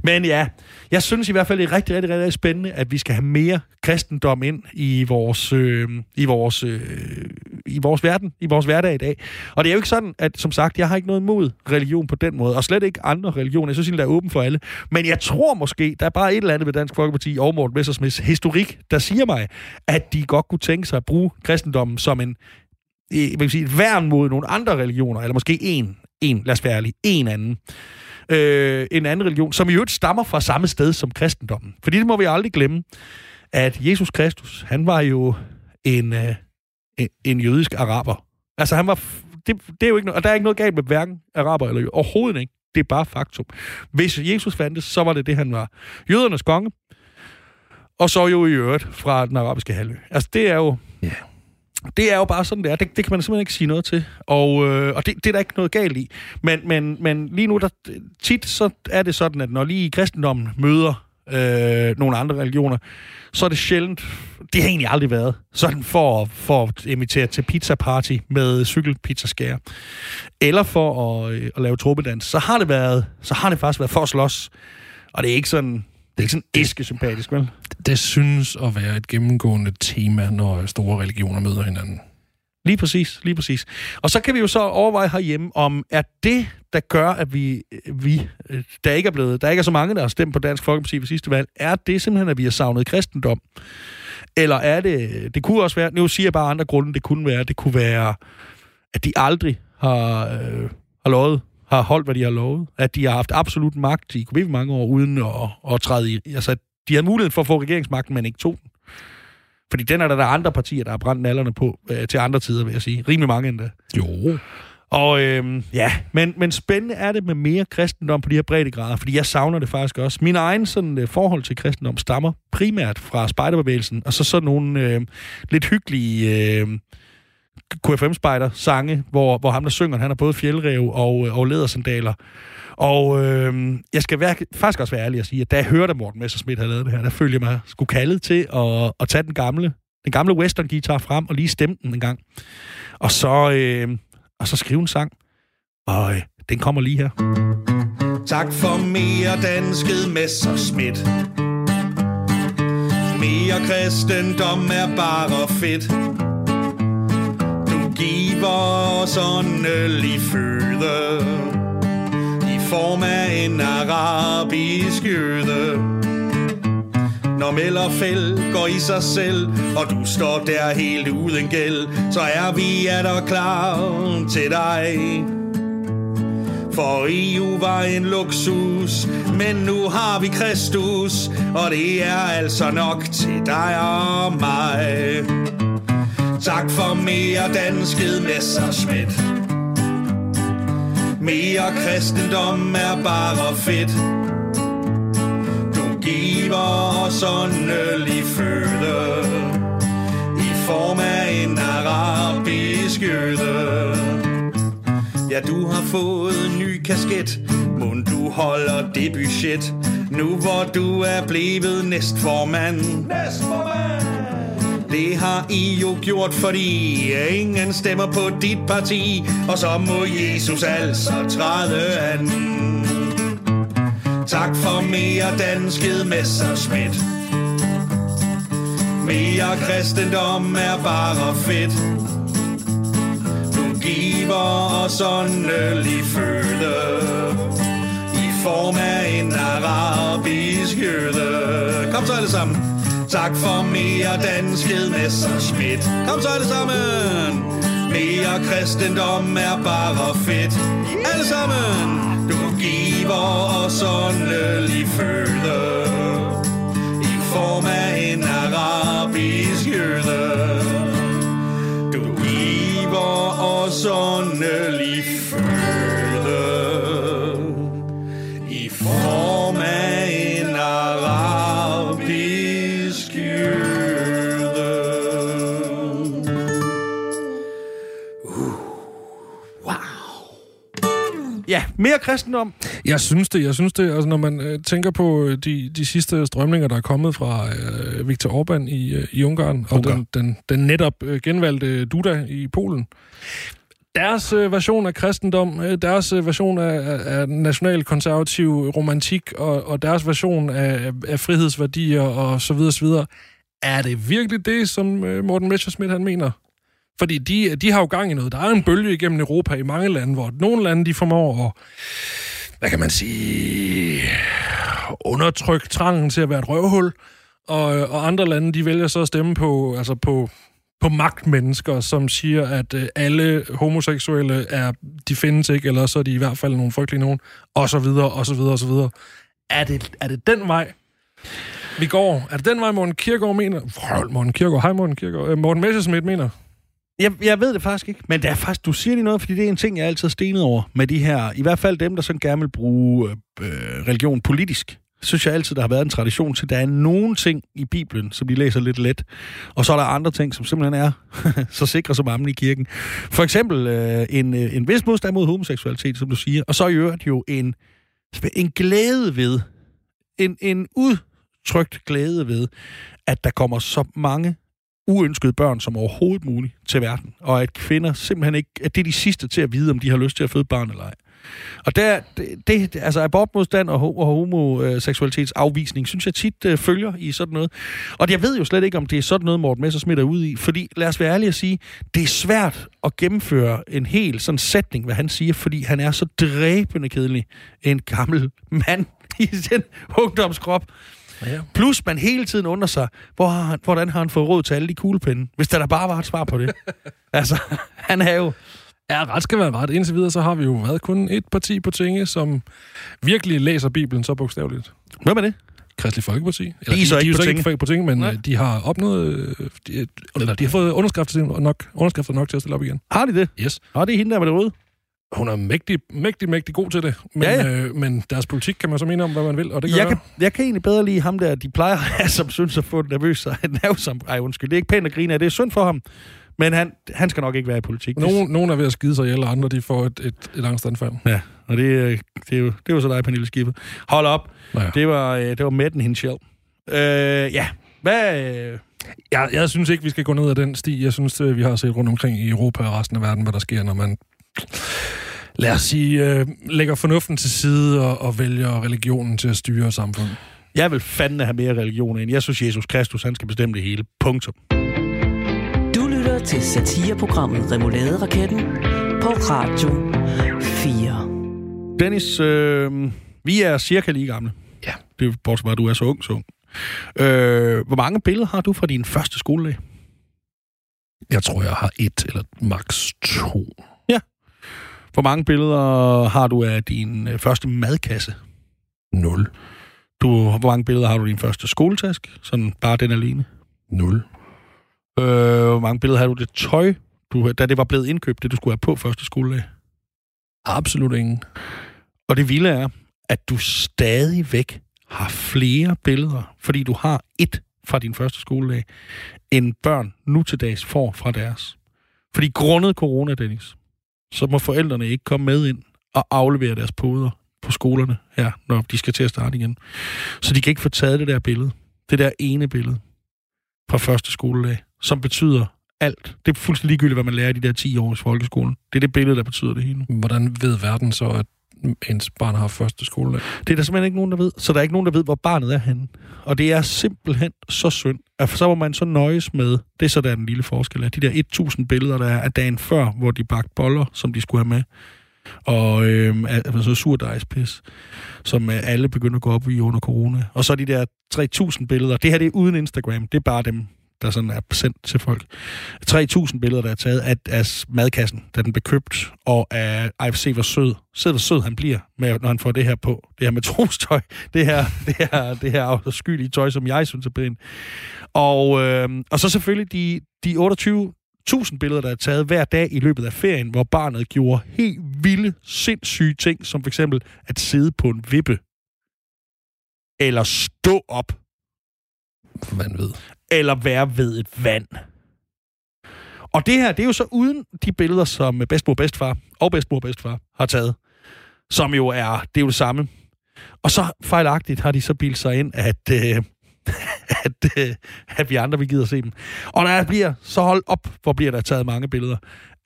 Men ja, jeg synes i hvert fald, det er rigtig, rigtig, rigtig spændende, at vi skal have mere kristendom ind i vores verden, i vores hverdag i dag. Og det er jo ikke sådan, at som sagt, jeg har ikke noget imod religion på den måde, og slet ikke andre religioner. Jeg synes, det er åben for alle. Men jeg tror måske, der er bare et eller andet ved Dansk Folkeparti og Morten Messerschmidts historik, der siger mig, at de godt kunne tænke sig at bruge kristendommen som et værn mod nogle andre religioner, eller måske lad os være ærlig, en anden religion, som i øvrigt stammer fra samme sted som kristendommen. Fordi det må vi aldrig glemme, at Jesus Kristus, han var jo en jødisk araber. Altså han var... Det er jo ikke noget, og der er ikke noget galt med hverken araber eller jøder. Overhovedet ikke. Det er bare faktum. Hvis Jesus fandtes, så var det det, han var. Jødernes konge. Og så jo i øvrigt fra den arabiske halvø. Altså det er jo... Yeah. Det er jo bare sådan, det er. Det kan man simpelthen ikke sige noget til. Og det er der ikke noget galt i. Men lige nu, tit så er det sådan, at når lige kristendommen møder nogle andre religioner, så er det sjældent, det har egentlig aldrig været, sådan for at invitere til pizzaparty med cykelpizzaskærer, eller for at lave truppedans, så har det faktisk været for at slås. Og det er ikke sådan... Det er ikke sådan æskesympatisk, vel? Det synes at være et gennemgående tema, når store religioner møder hinanden. Lige præcis. Og så kan vi jo så overveje herhjemme, om er det, der gør, at vi der ikke er så mange, der har stemt på Dansk Folkeparti ved sidste valg, er det simpelthen, at vi har savnet kristendom? Eller er det kunne også være, nu siger jeg bare andre grunde, det kunne være, at de aldrig har lovet, har holdt, hvad de har lovet, at de har haft absolut magt i KV mange år, uden at træde i. Altså, de havde mulighed for at få regeringsmagten, men ikke tog den. Fordi den er der andre partier, der har brændt nallerne på til andre tider, vil jeg sige. Rimelig mange endda. Jo. Og ja, men spændende er det med mere kristendom på de her breddegrader, fordi jeg savner det faktisk også. Min egen sådan, forhold til kristendom stammer primært fra spejderbevægelsen, og så sådan nogle lidt hyggelige KFM-spejder-sange, hvor ham, der synger, han har både fjeldrev og lædersandaler. Og jeg skal faktisk også være ærlig at sige, at da jeg hørte, at Morten Messerschmidt havde lavet det her, der følte jeg mig sgu kaldet til at tage den gamle western-guitar frem og lige stemme den en gang. Og så skrive en sang. Og den kommer lige her. Tak for mere dansket Messerschmidt. Mere kristendom er bare fedt. Du giver os åndelig føde i form af en arabisk jøde. Når mel og fæld går i sig selv, og du står der helt uden gæld, så er vi atter klar til dig. For EU var en luksus, men nu har vi Kristus, og det er altså nok til dig og mig. Tak for mere dansket Messerschmidt. Mere kristendom er bare fedt. Giver os åndelig føde i form af en arabisk jøde. Ja, du har fået en ny kasket, mon du holder det budget, nu hvor du er blevet næstformand. Det har I jo gjort, fordi ingen stemmer på dit parti, og så må Jesus altså træde an. Tak for mere dansket Messerschmidt. Mere kristendom er bare fedt. Du giver os åndelig føde i form af en arabisk jøde. Kom så alle sammen. Tak for mere dansket Messerschmidt. Kom så alle sammen. Mere kristendom er bare fedt. Alle sammen. Du giver os åndelig føde i form af en arabisk jøde. Du giver os åndelig føde i form af en arabisk jøde. Wow. Ja, mere kristendom. Jeg synes det, altså når man tænker på de sidste strømninger, der er kommet fra Viktor Orbán i Ungarn, og den netop genvalgte Duda i Polen. Deres version af kristendom, deres version af nationalkonservativ romantik, og deres version af frihedsværdier og så videre, så videre. Er det virkelig det, som Morten Messerschmidt han mener? Fordi de har jo gang i noget. Der er en bølge igennem Europa i mange lande, hvor nogle lande, de formår at, hvad kan man sige, undertrykke trangen til at være et røvhul, og andre lande, de vælger så at stemme på, altså på magtmennesker, som siger, at alle homoseksuelle de findes ikke, eller så er de i hvert fald nogle frygtelige nogen, og så videre, og så videre, og så videre. Er det den vej, vi går? Er det den vej, Morten Kirkegaard mener? Morten Messerschmidt mener? Jeg ved det faktisk ikke, men det er faktisk, du siger lige noget, fordi det er en ting, jeg altid har stenet over med de her, i hvert fald dem, der sådan gerne vil bruge religion politisk, synes jeg altid, der har været en tradition til, der er nogle ting i Bibelen, som de læser lidt let, og så er der andre ting, som simpelthen er så sikre som ammen i kirken. For eksempel en vis modstand mod homoseksualitet, som du siger, og så i øvrigt jo en glæde ved, en udtrykt glæde ved, at der kommer så mange uønskede børn som overhovedet muligt til verden, og at kvinder simpelthen ikke, at det er de sidste til at vide, om de har lyst til at føde barn eller ej. Og der, det altså abortmodstand og homoseksualitetsafvisning, synes jeg tit følger i sådan noget. Og jeg ved jo slet ikke, om det er sådan noget, Morten Messerschmidt er ude i, fordi lad os være ærlige at sige, det er svært at gennemføre en hel sådan sætning, hvad han siger, fordi han er så dræbende kedelig en gammel mand i den ungdomskrop. Ja. Plus man hele tiden under sig, hvordan har han fået råd til alle de kuglepinde, hvis der bare var et svar på det. Altså, han er jo... Ja, ret skal være ret. Indtil videre, så har vi jo været kun et parti på tinge, som virkelig læser Bibelen så bogstaveligt. Hvem er det? Kristelig Folkeparti. Eller, de er så ikke på tinge. Men nej. De har opnået... De har fået underskrifter nok til at stille op igen. Har de det? Yes. Og det er hende der med det røde. Hun er mægtig god til det, men, ja, ja. Men deres politik kan man så mene om, hvad man vil, og det gør jeg kan egentlig bedre lide ham der, de plejer at have, som synes at få nervøs og nervesom. Ej, undskyld, det er ikke pænt at grine af, det er synd for ham, men han skal nok ikke være i politik. Nogen er ved at skide sig ihjel, og andre de får et angstanfald. Ja, og det var så dig, Pernille Skibbe. Hold op, ja. Det var Madden hende selv. Ja, hvad... Jeg synes ikke, vi skal gå ned ad den sti. Jeg synes, vi har set rundt omkring i Europa og resten af verden, hvad der sker, når man, lad os sige, lægger fornuften til side og vælger religionen til at styre samfundet. Jeg vil fandme have mere religion end. Jeg synes, Jesus Kristus, han skal bestemme det hele. Punktum. Du lytter til satireprogrammet Remouladeraketten på Radio 4. Dennis, vi er cirka lige gamle. Ja. Det er bortset bare, at du er så ung, så ung. Hvor mange billeder har du fra din første skoledag? Jeg tror, jeg har et eller max 2. Ja. Hvor mange billeder har du af din første madkasse? 0. Hvor mange billeder har du af din første skoletaske? Sådan bare den alene? 0. Hvor mange billeder har du af det tøj, da det var blevet indkøbt, det du skulle have på første skoledag? Absolut ingen. Og det vilde er, at du stadigvæk har flere billeder, fordi du har et fra din første skoledag, end børn nu til dags får fra deres. Fordi grundet corona, Dennis, så må forældrene ikke komme med ind og aflevere deres poder på skolerne her, når de skal til at starte igen. Så de kan ikke få taget det der billede. Det der ene billede fra første skoledag, som betyder alt. Det er fuldstændig ligegyldigt, hvad man lærer i de der 10 år i folkeskolen. Det er det billede, der betyder det hele. Hvordan ved verden så, at ens barn har første skoledag? Det er der simpelthen ikke nogen, der ved. Så der er ikke nogen, der ved, hvor barnet er henne. Og det er simpelthen så synd, at så må man så nøjes med, det er så der den lille forskel af, de der 1000 billeder, der er af dagen før, hvor de bagte boller, som de skulle have med, og altså surdejspis, som alle begynder at gå op i under corona. Og så de der 3000 billeder. Det her, det er uden Instagram. Det er bare dem, der sådan er sendt til folk. 3000 billeder, der er taget af madkassen, da den blev købt, og af IFC, hvor sød. Sæt, hvor sød han bliver, med, når han får det her på. Det her med trostøj. Det her afskyelige tøj, som jeg synes er pænt. Og så selvfølgelig de 28.000 billeder, der er taget hver dag i løbet af ferien, hvor barnet gjorde helt vilde, sindssyge ting, som for eksempel at sidde på en vippe. Eller stå op. Vanvid. Eller være ved et vand. Og det her, det er jo så uden de billeder, som bedstmor og bedstfar har taget. Som jo det er jo det samme. Og så fejlagtigt har de så bildt sig ind, at vi andre, vi gider se dem. Og der bliver, så hold op, hvor bliver der taget mange billeder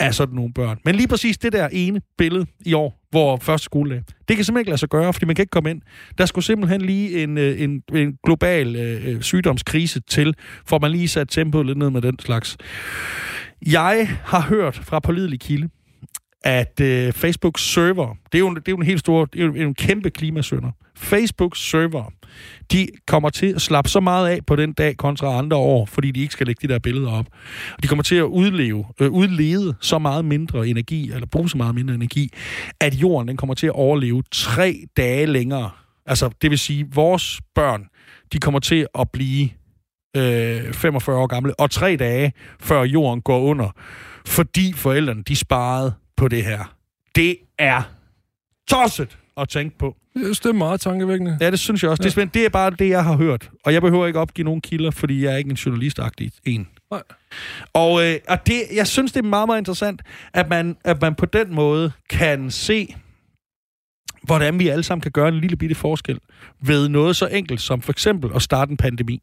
af sådan nogle børn. Men lige præcis det der ene billede i år, hvor første skoledag, det kan simpelthen ikke lade sig gøre, fordi man kan ikke komme ind. Der skulle simpelthen lige en global sygdomskrise til, for man lige satte tempoet lidt ned med den slags. Jeg har hørt fra pålidelig kilde, at Facebooks server, det er jo en helt stor, det er jo en kæmpe klimasynder. Facebooks server, de kommer til at slappe så meget af på den dag kontra andre år, fordi de ikke skal lægge de der billeder op. Og de kommer til at udlede så meget mindre energi, eller bruge så meget mindre energi, at jorden den kommer til at overleve 3 dage længere. Altså, det vil sige, vores børn, de kommer til at blive 45 år gamle, og 3 dage, før jorden går under. Fordi forældrene, de sparede på det her. Det er tosset at tænke på. Det er meget tankevækkende. Ja, det synes jeg også. Ja. Det er bare det, jeg har hørt. Og jeg behøver ikke opgive nogen kilder, fordi jeg er ikke en journalistagtig en. Nej. Og det, jeg synes, det er meget, meget interessant, at man på den måde kan se, hvordan vi alle sammen kan gøre en lille bitte forskel ved noget så enkelt som for eksempel at starte en pandemi.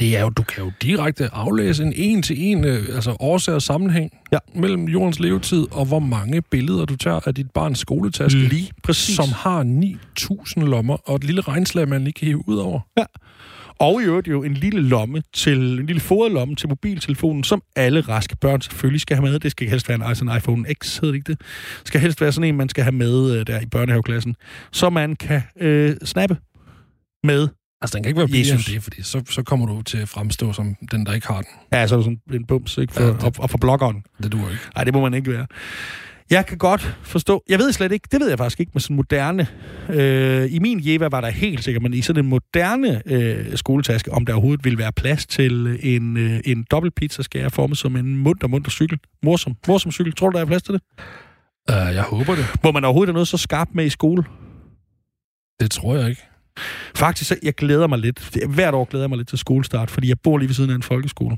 Det er jo, du kan jo direkte aflæse en til en altså årsag og sammenhæng mellem jordens levetid og hvor mange billeder du tager af dit barns skoletaske. Lige præcis. Som har 9.000 lommer og et lille regnslag, man ikke kan hive ud over. Ja. Og i øvrigt jo en lille foderlomme til mobiltelefonen, som alle raske børn selvfølgelig skal have med. Det skal helst være en iPhone X, hedder det ikke det? Det skal helst være sådan en, man skal have med der i børnehaveklassen, så man kan snappe med. Altså, den kan ikke være billigere end det, fordi så kommer du til at fremstå som den, der ikke har den. Ja, så er du sådan en bums, ikke? Og for bloggeren. Det duer ikke. Nej, det må man ikke være. Jeg kan godt forstå... Jeg ved slet ikke... Det ved jeg faktisk ikke med sådan moderne... I min Jeva var der helt sikkert, men i sådan en moderne skoletaske, om der overhovedet ville være plads til en dobbelt pizzaskære formet som en munter cykel. Morsom cykel. Tror du, der er plads til det? Jeg håber det. Må man overhovedet have noget så skarpt med i skole? Det tror jeg ikke. Faktisk, jeg glæder mig lidt. Hvert år glæder jeg mig lidt til skolestart, fordi jeg bor lige ved siden af en folkeskole.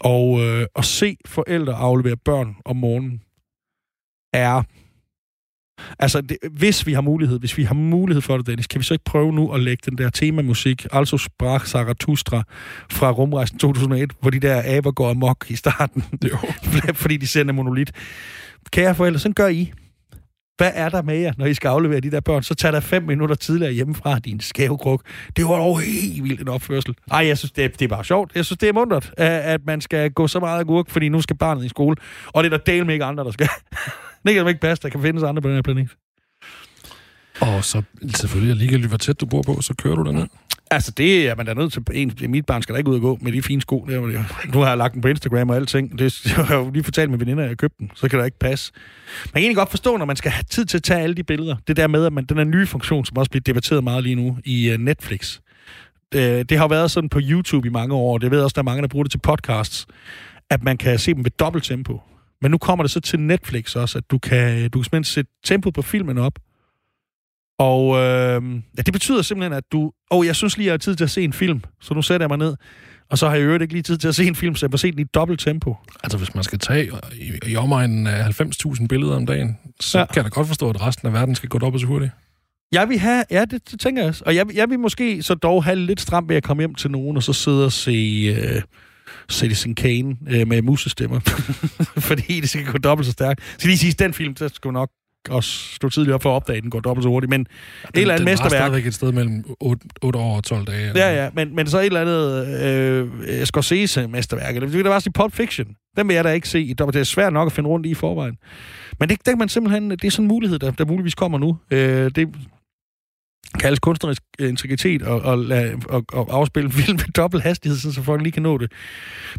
Og at se forældre aflevere børn om morgenen er... Altså, det, hvis vi har mulighed for det, Dennis, kan vi så ikke prøve nu at lægge den der temamusik, altså sprach Zarathustra fra rumrejsen 2001, hvor de der aber går amok i starten, fordi de sender monolit. Kære forældre, sådan gør I. Hvad er der med jer, når I skal aflevere de der børn? Så tager der 5 minutter tidligere hjemmefra, din skæve kruk. Det var dog helt vildt en opførsel. Ej, jeg synes, det er bare sjovt. Jeg synes, det er muntert, at man skal gå så meget agurk, fordi nu skal barnet i skole. Og det er der dælme ikke andre, der skal. Det kan ikke passe, der kan findes andre på den her planet. Og så selvfølgelig, ligegyldigt hvor tæt du bor på, så kører du derned. Altså, det er man da nødt til. Mit barn skal da ikke ud og gå med de fine sko. Nu har jeg lagt den på Instagram og alting. Det har jeg jo lige fortalt med veninder, at jeg købte den. Så kan det ikke passe. Man kan egentlig godt forstå, når man skal have tid til at tage alle de billeder. Det der med, at man, den her nye funktion, som også bliver debatteret meget lige nu i Netflix. Det har jo været sådan på YouTube i mange år, og det ved også, der er mange, der bruger det til podcasts, at man kan se dem ved dobbelt tempo. Men nu kommer det så til Netflix også, at du kan simpelthen sætte tempoet på filmen op. Og ja, det betyder simpelthen, at du... jeg synes lige, jeg har tid til at se en film, så nu sætter jeg mig ned. Og så har jeg øvrigt ikke lige tid til at se en film, så jeg må se den i dobbelt tempo. Altså, hvis man skal tage i omegnen af 90.000 billeder om dagen, så kan jeg da godt forstå, at resten af verden skal gå dobbelt så hurtigt. Jeg vil have... Ja, det tænker jeg også. Og jeg vil måske så dog have lidt stramt ved at komme hjem til nogen, og så sidde og se... Citizen Kane med musestemmer. Fordi det skal gå dobbelt så stærkt. Så lige sidst, den film, der skal nok også stå tidligt op for at opdage, den går dobbelt så hurtigt. Men ja, et eller andet mesterværk... Den var stadigvæk et sted mellem 8 år og 12 dage. Eller... Ja, men så et eller andet Scorsese-mesterværk. Det kan da bare sige Pulp Fiction. Den vil jeg da ikke se. Det er svært nok at finde rundt i forvejen. Men det kan man simpelthen... Det er sådan en mulighed, der muligvis kommer nu. Det kaldes kunstnerisk integritet og afspille en film med dobbelt hastighed, så folk lige kan nå det.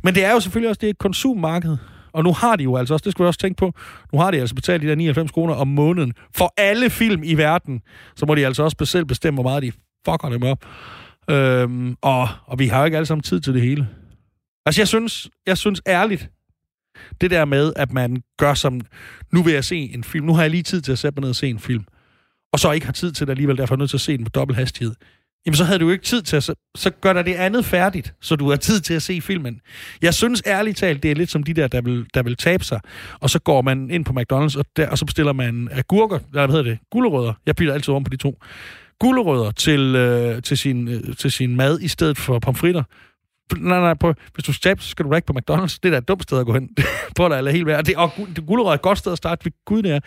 Men det er jo selvfølgelig også, det er et konsummarked. Og nu har de jo altså også, det skal vi også tænke på, nu har de altså betalt de der 99 kroner om måneden for alle film i verden. Så må de altså også selv bestemme, hvor meget de fucker dem op. Og vi har jo ikke alle sammen tid til det hele. Altså jeg synes ærligt, det der med, at man gør som, nu vil jeg se en film, nu har jeg lige tid til at sætte mig ned og se en film. Og så ikke har tid til det alligevel, derfor er nødt til at se den på dobbelt hastighed. Jamen, så havde du jo ikke tid til at... Så gør der det andet færdigt, så du har tid til at se filmen. Jeg synes ærligt talt, det er lidt som de der vil tabe sig. Og så går man ind på McDonald's, og så bestiller man agurker, eller hvad hedder det? Gulerødder. Jeg bytter altid om på de to. Gulerødder til sin mad i stedet for pomfritter. Nej, prøv. Hvis du taber, så skal du ikke på McDonald's. Det er da et dumt sted at gå hen. Prøv dig helt værd. Og gulerødder er et godt sted at starte. Ved Gud, det er.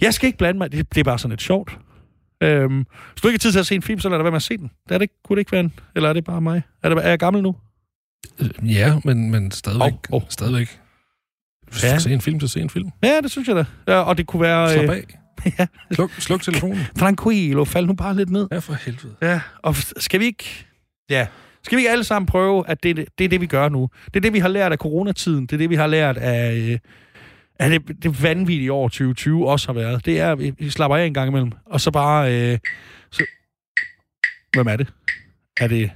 Jeg skal ikke blande mig. Det er bare sådan lidt sjovt. Hvis du ikke har tid til at se en film, så lad dig være med at se den. Det er det, kunne det ikke være en... Eller er det bare mig? Er jeg gammel nu? Ja, men stadigvæk. Stadigvæk. Hvis du skal se en film, så se en film. Ja, det synes jeg da. Ja, og det kunne være... Slap af. Ja. Sluk telefonen. Tranquilo, fald nu bare lidt ned. Ja, for helvede. Ja, og skal vi ikke... Ja. Skal vi ikke alle sammen prøve, at det er det, vi gør nu? Det er det, vi har lært af coronatiden. Det er det, vi har lært af det vanvittige år 2020 også har været. Det er, at vi slapper af en gang imellem. Og så bare... Hvem er det? Er det...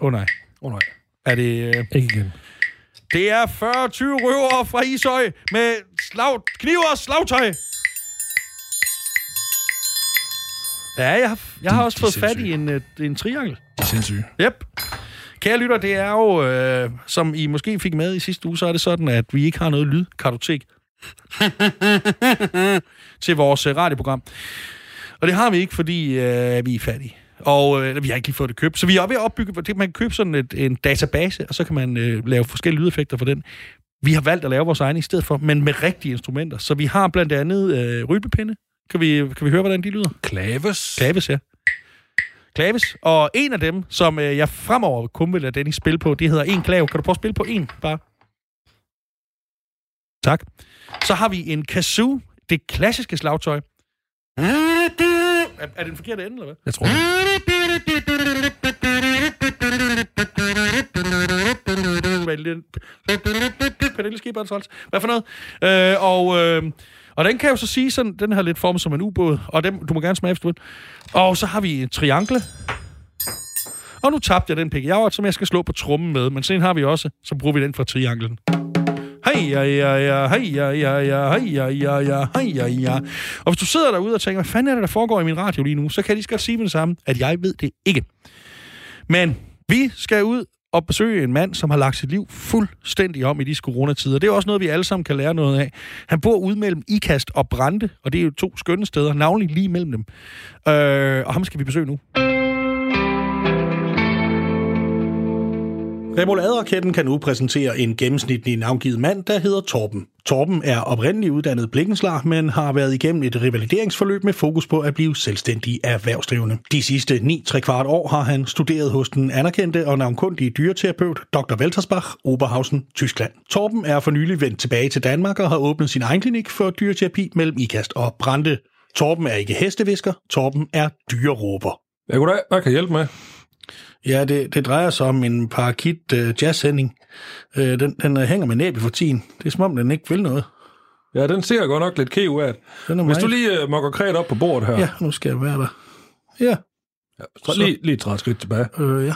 Åh nej. Er det... Ikke igen. Det er 40-20 røvere fra Ishøj med kniver og slagtøj. Ja, jeg har også fået fat i en triangel. Det er sindssygt. Yep. Kære lytter, det er jo, som I måske fik med i sidste uge, så er det sådan, at vi ikke har noget lydkartotek til vores radioprogram. Og det har vi ikke, fordi vi er fattige. Og vi har ikke lige fået det købt. Så vi er ved at opbygge... Man kan købe sådan en database, og så kan man lave forskellige lydeffekter for den. Vi har valgt at lave vores egne i stedet for, men med rigtige instrumenter. Så vi har blandt andet rybepinde. Kan vi høre, hvordan de lyder? Klaves, ja. Klaves. Og en af dem, som jeg fremover kun vil lade Dennis spille på, det hedder en klave. Kan du prøve at spille på en, bare? Tak. Så har vi en kazoo, det klassiske slagtøj. Er det den forkerte ende, eller hvad? Jeg tror det. Hvad for noget? Og den kan jo så sige sådan, den har lidt form som en ubåd, og den, du må gerne smage, hvis du vil. Og så har vi en triangle. Og nu tabte jeg den pick, som jeg skal slå på trommen med, men sen har vi også, så bruger vi den fra trianglen. Og hvis du sidder derude og tænker, hvad fanden er det, der foregår i min radio lige nu, så kan de godt sige med det samme, at jeg ved det ikke. Men vi skal ud og besøge en mand, som har lagt sit liv fuldstændig om i de coronatider. Det er også noget, vi alle sammen kan lære noget af. Han bor ude mellem Ikast og Brande, og det er jo to skønne steder, navnlig lige mellem dem. Og ham skal vi besøge nu. Remouladeraketten kan nu præsentere en gennemsnitlig navngivet mand, der hedder Torben. Torben er oprindeligt uddannet blikkenslager, men har været igennem et revalideringsforløb med fokus på at blive selvstændig erhvervsdrivende. De sidste 9,75 år har han studeret hos den anerkendte og navnkundige dyreterapeut Dr. Weltersbach Oberhausen, Tyskland. Torben er for nylig vendt tilbage til Danmark og har åbnet sin egen klinik for dyreterapi mellem Ikast og Brande. Torben er ikke hestevisker, Torben er dyreråber. Ja, goddag. Hvad kan jeg hjælpe med? Ja, det drejer sig om en parakit jazzsending. Den hænger med næb i fortiden. Det er som om, den ikke vil noget. Ja, den ser godt nok lidt kæv af. Hvis du lige mokker kræt op på bordet her. Ja, nu skal jeg være der. Ja. Ja lige 30 skridt tilbage. Ja.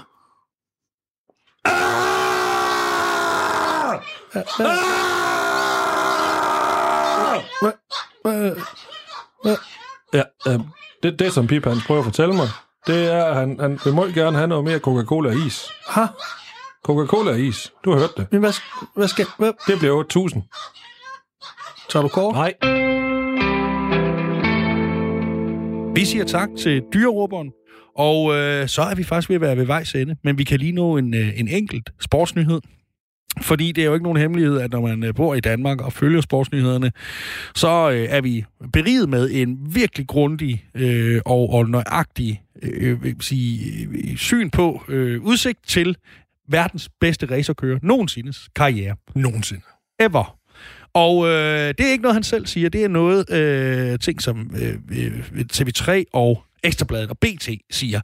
Ja, det som Pip han prøver at fortælle mig. Det er, at han vil meget gerne have noget mere Coca-Cola og is. Ha? Coca-Cola og is. Du har hørt det. Men hvad skal... Hvad? Det bliver 8.000. Tager du kort? Nej. Vi siger tak til dyreråberen, og så er vi faktisk ved at være ved vejs ende. Men vi kan lige nå en enkelt sportsnyhed. Fordi det er jo ikke nogen hemmelighed, at når man bor i Danmark og følger sportsnyhederne, så er vi beriget med en virkelig grundig og nøjagtig syn på udsigt til verdens bedste racerkører nogensindes karriere. Nogensinde. Ever. Og det er ikke noget, han selv siger. Det er noget ting, som TV3 og Ekstrabladet og BT siger.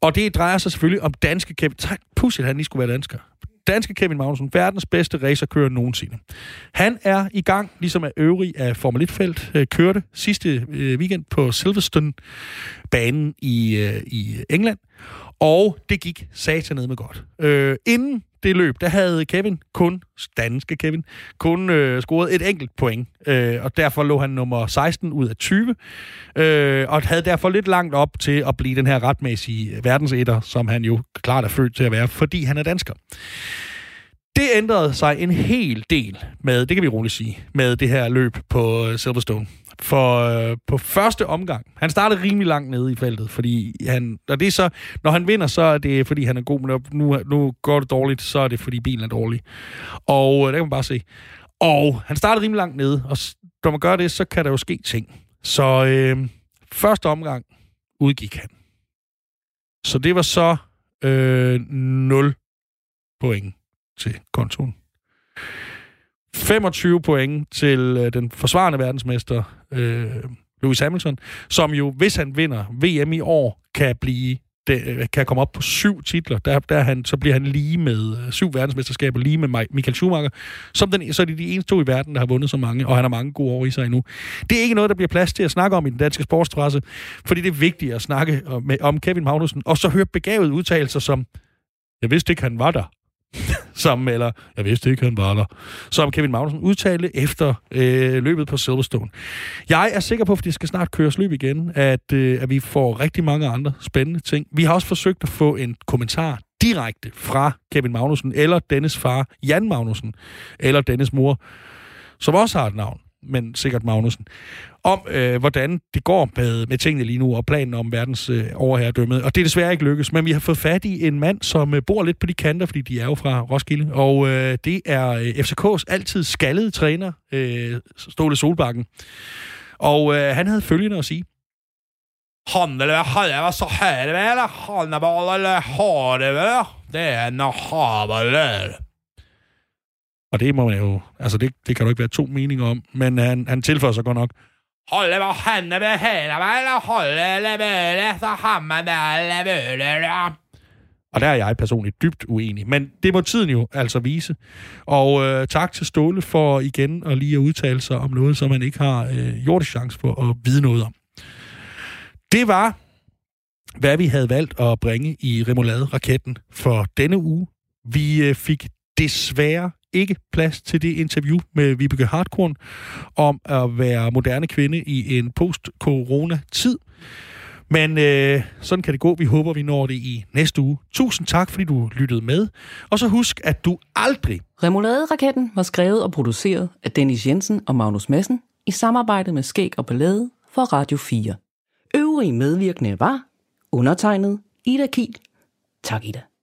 Og det drejer sig selvfølgelig om danske Kevin... Pudsigt, han lige skulle være dansker. Danske Kevin Magnussen, verdens bedste racerkører nogensinde. Han er i gang, ligesom af øvrige af Formel 1-felt, kørte sidste weekend på Silverstone-banen i England, og det gik sataned med godt. Inden det løb, der havde danske Kevin kun scoret et enkelt point, og derfor lå han nummer 16 ud af 20, og havde derfor lidt langt op til at blive den her retmæssige verdensetter, som han jo klart er født til at være, fordi han er dansker. Det ændrede sig en hel del med, det kan vi roligt sige, med det her løb på Silverstone. For på første omgang, han startede rimelig langt nede i feltet, fordi han, og det er så, når han vinder, så er det fordi han er god, men nu går det dårligt, så er det fordi bilen er dårlig. Og det kan man bare se. Og han startede rimelig langt nede, og når man gør det, så kan der jo ske ting. Så første omgang udgik han. Så det var så 0 point til kontoen. 25 point til den forsvarende verdensmester Lewis Hamilton, som jo, hvis han vinder VM i år, kan komme op på 7 titler. Så bliver han lige med 7 verdensmesterskaber, lige med Michael Schumacher. Så er det de eneste 2 i verden, der har vundet så mange, og han har mange gode år i sig endnu. Det er ikke noget, der bliver plads til at snakke om i den danske sportspresse, fordi det er vigtigt at snakke om Kevin Magnussen, og så høre begavet udtalelser som, jeg vidste ikke, han var der. Som Kevin Magnussen udtalte efter løbet på Silverstone. Jeg er sikker på, fordi det skal snart køres løb igen, at vi får rigtig mange andre spændende ting. Vi har også forsøgt at få en kommentar direkte fra Kevin Magnussen, eller Dennis far, Jan Magnussen, eller Dennis mor, som også har et navn, men sikkert Magnussen, om hvordan det går med tingene lige nu, og planen om verdens overherredømmet. Og det er desværre ikke lykkes, men vi har fået fat i en mand, som bor lidt på de kanter, fordi de er jo fra Roskilde, og det er FCK's altid skaldede træner, Ståle Solbakken. Og han havde følgende at sige. Og det må man jo... Altså, det kan du ikke være 2 meninger om, men han tilføjer sig godt nok. Og der er jeg personligt dybt uenig, men det må tiden jo altså vise. Og tak til Ståle for igen at lige at udtale sig om noget, som man ikke har jordisk chance for at vide noget om. Det var, hvad vi havde valgt at bringe i Remouladeraketten for denne uge. Vi fik desværre ikke plads til det interview med Vibeke Hartkorn om at være moderne kvinde i en post-corona-tid. Men sådan kan det gå. Vi håber, vi når det i næste uge. Tusind tak, fordi du lyttede med. Og så husk, at du aldrig... Remouladeraketten var skrevet og produceret af Dennis Jensen og Magnus Madsen i samarbejde med Skæg og Ballade for Radio 4. Øvrige medvirkende var undertegnet Ida Kiel. Tak, Ida.